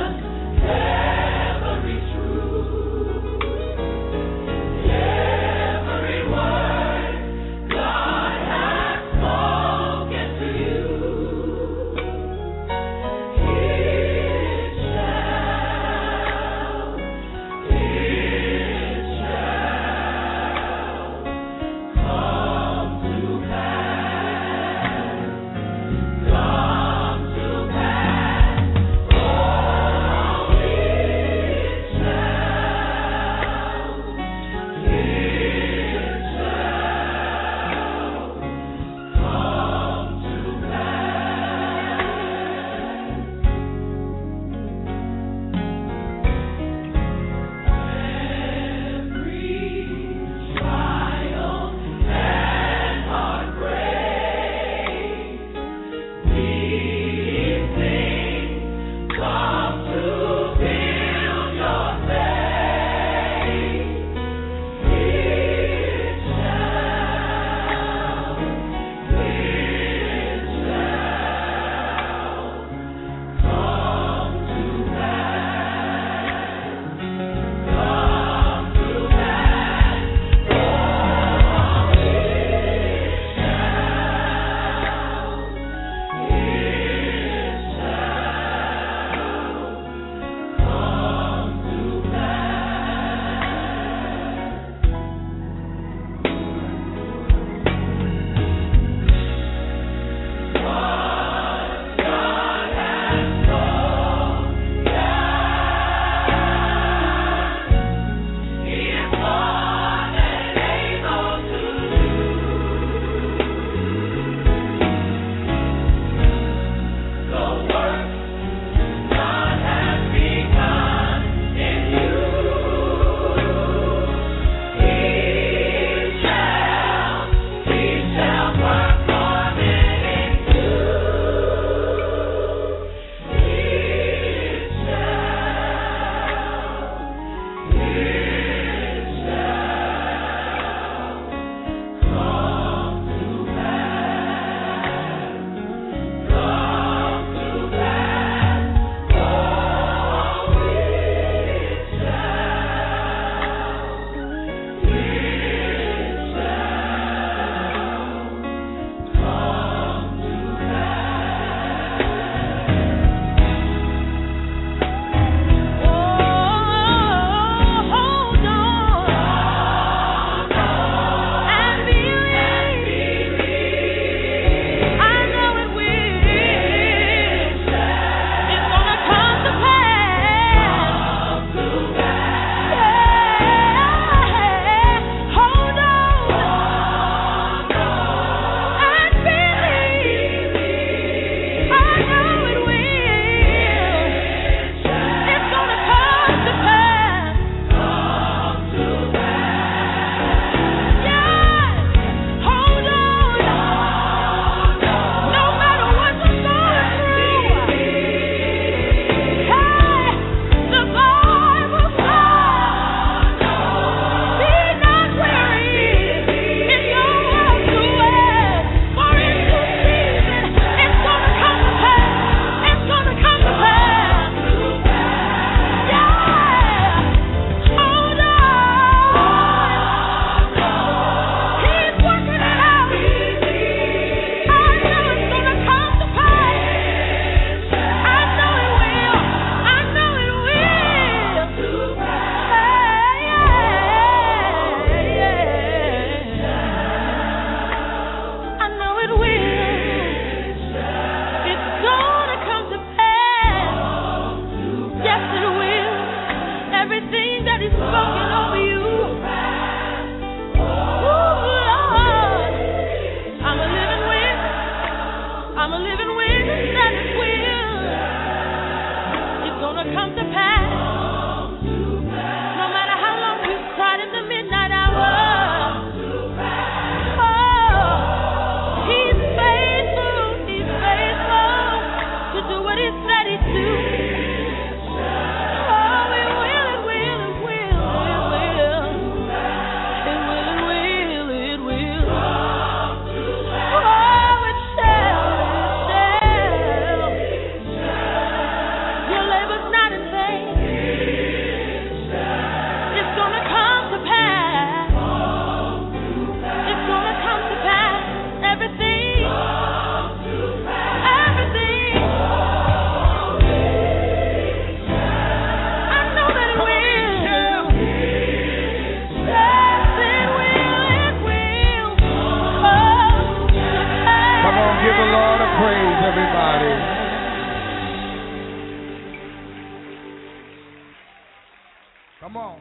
Come on.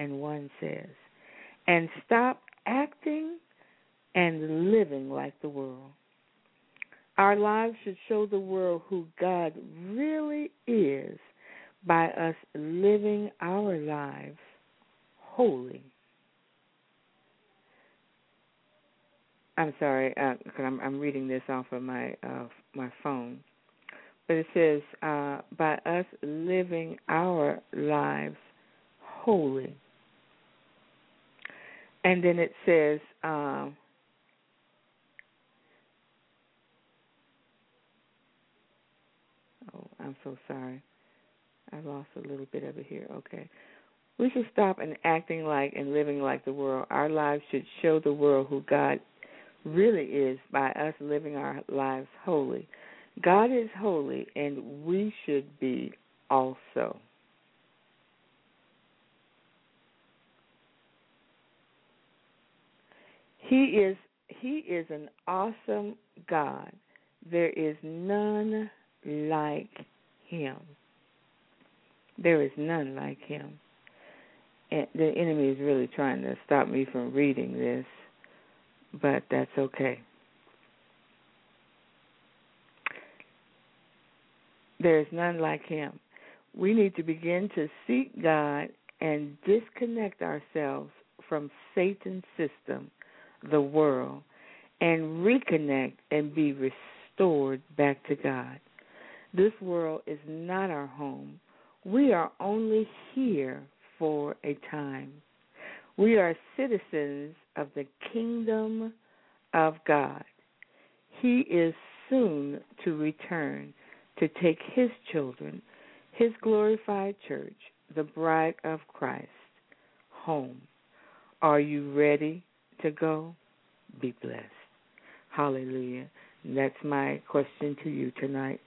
and 1 says, and stop acting and living like the world. Our lives should show the world who God really is by us living our lives holy. I'm sorry, because I'm reading this off of my phone. But it says, by us living our lives holy. And then it says, I'm so sorry. I lost a little bit of it here. Okay. We should stop and acting like and living like the world. Our lives should show the world who God really is by us living our lives holy. God is holy, and we should be also. He is an awesome God. There is none like him. There is none like him. And the enemy is really trying to stop me from reading this, but that's okay. There is none like him. We need to begin to seek God and disconnect ourselves from Satan's system, the world, and reconnect and be restored back to God. This world is not our home. We are only here for a time. We are citizens of the kingdom of God. He is soon to return to take his children, his glorified church, the bride of Christ, home. Are you ready to go? Be blessed. Hallelujah. And that's my question to you tonight.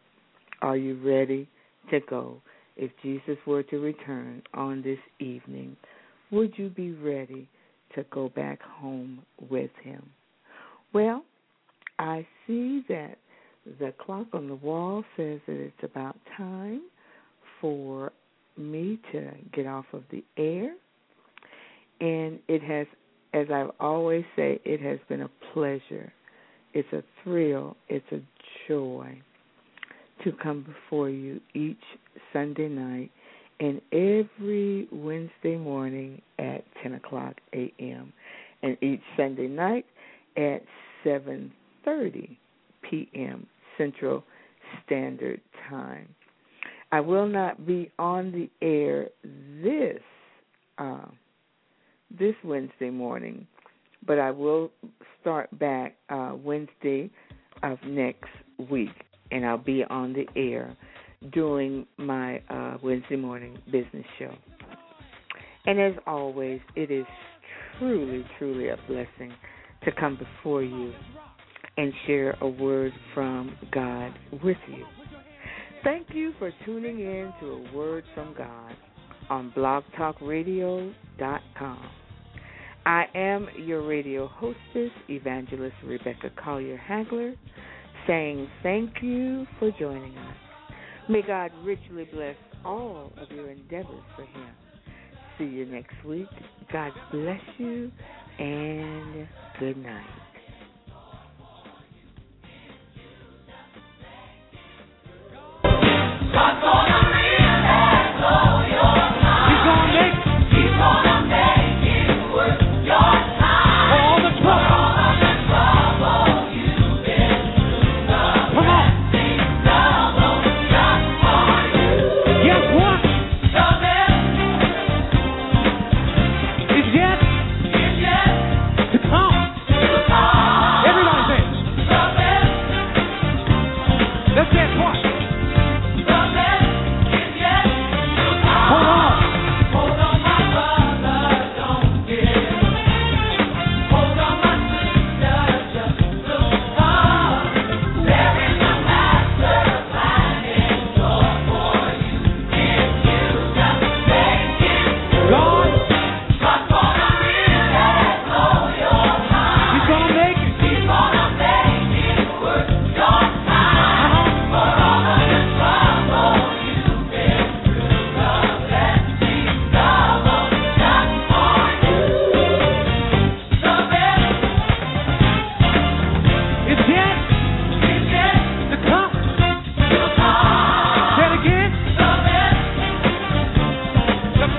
Are you ready to go? If Jesus were to return on this evening, would you be ready to go back home with him? Well, I see that the clock on the wall says that it's about time for me to get off of the air. And it has, as I always say, it has been a pleasure. It's a thrill. It's a joy to come before you each Sunday night and every Wednesday morning at 10 o'clock a.m. and each Sunday night at 7:30 p.m. Central Standard Time. I will not be on the air this Wednesday morning, but I will start back Wednesday of next week. And I'll be on the air doing my Wednesday morning business show. And as always, it is truly, truly a blessing to come before you and share a word from God with you. Thank you for tuning in to A Word from God on blogtalkradio.com. I am your radio hostess, Evangelist Rebecca Collier Hagler, saying thank you for joining us. May God richly bless all of your endeavors for him. See you next week. God bless you, and good night.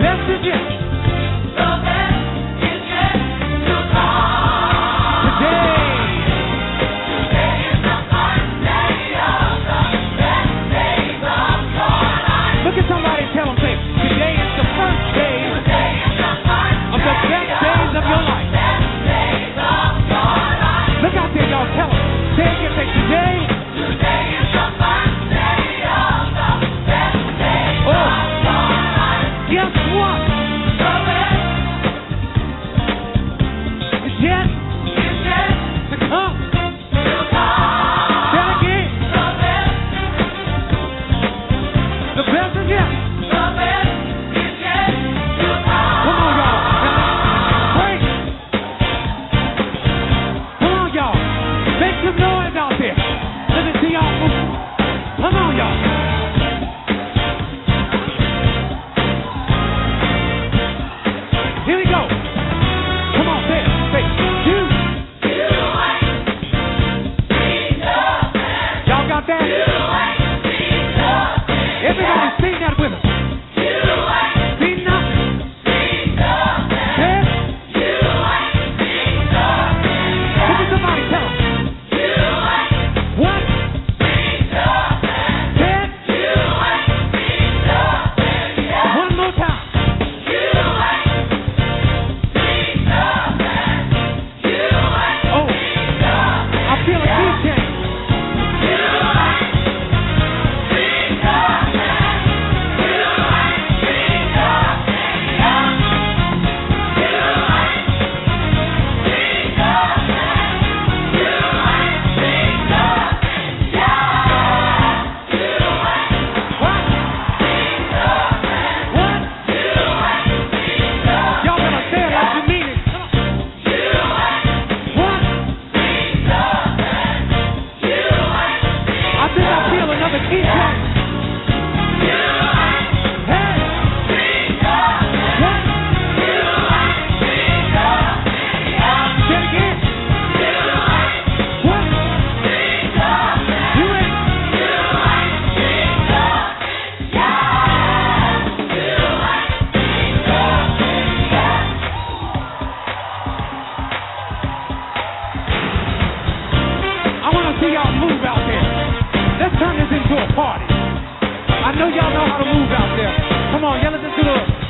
best you get. The best you get to come. Today is the first day of the best days of your life. Look at somebody and tell them, say, today is the first day of the best days of your life. Look out there, y'all. Tell them. Say it again. Say, today is the first day of the best days of your life. Guess what? The best is yet to come. Say it again. The best is yet. Come on, y'all. Now, break. Come on, y'all. Make some noise out there. Let me see y'all move. Come on, y'all. Here we go. Come on, say it. Say, you. You ain't seen the best. Y'all got that? You ain't seen the best. Everybody sing that with us. You ain't Seen nothing. Seen the best. Say it. You ain't seen the best. Look at somebody, tell them. You ain't What? Seen the best. Say it. You ain't seen the best. Yeah. One more time. You ain't seen the best. You ain't Oh, seen the best. I feel a key change. You ain't seen the best. You ain't seen the best. Yeah. You ain't seen the best. You ain't seen the best. Yeah. You ain't What? seen the best. What? You ain't seen the best. Y'all better say it like you mean it. Come on. You ain't What? seen the best. You ain't seen I think I feel another key change. You ain't Hey. seen the best. What? You ain't seen the best. Yeah. Say it again. You ain't What? seen the best. You ain't You ain't seen the best. Yeah. You ain't seen the best. Yeah. I want to see y'all move out there. Let's turn this into a party. I know y'all know how to move out there. Come on, y'all, let's do the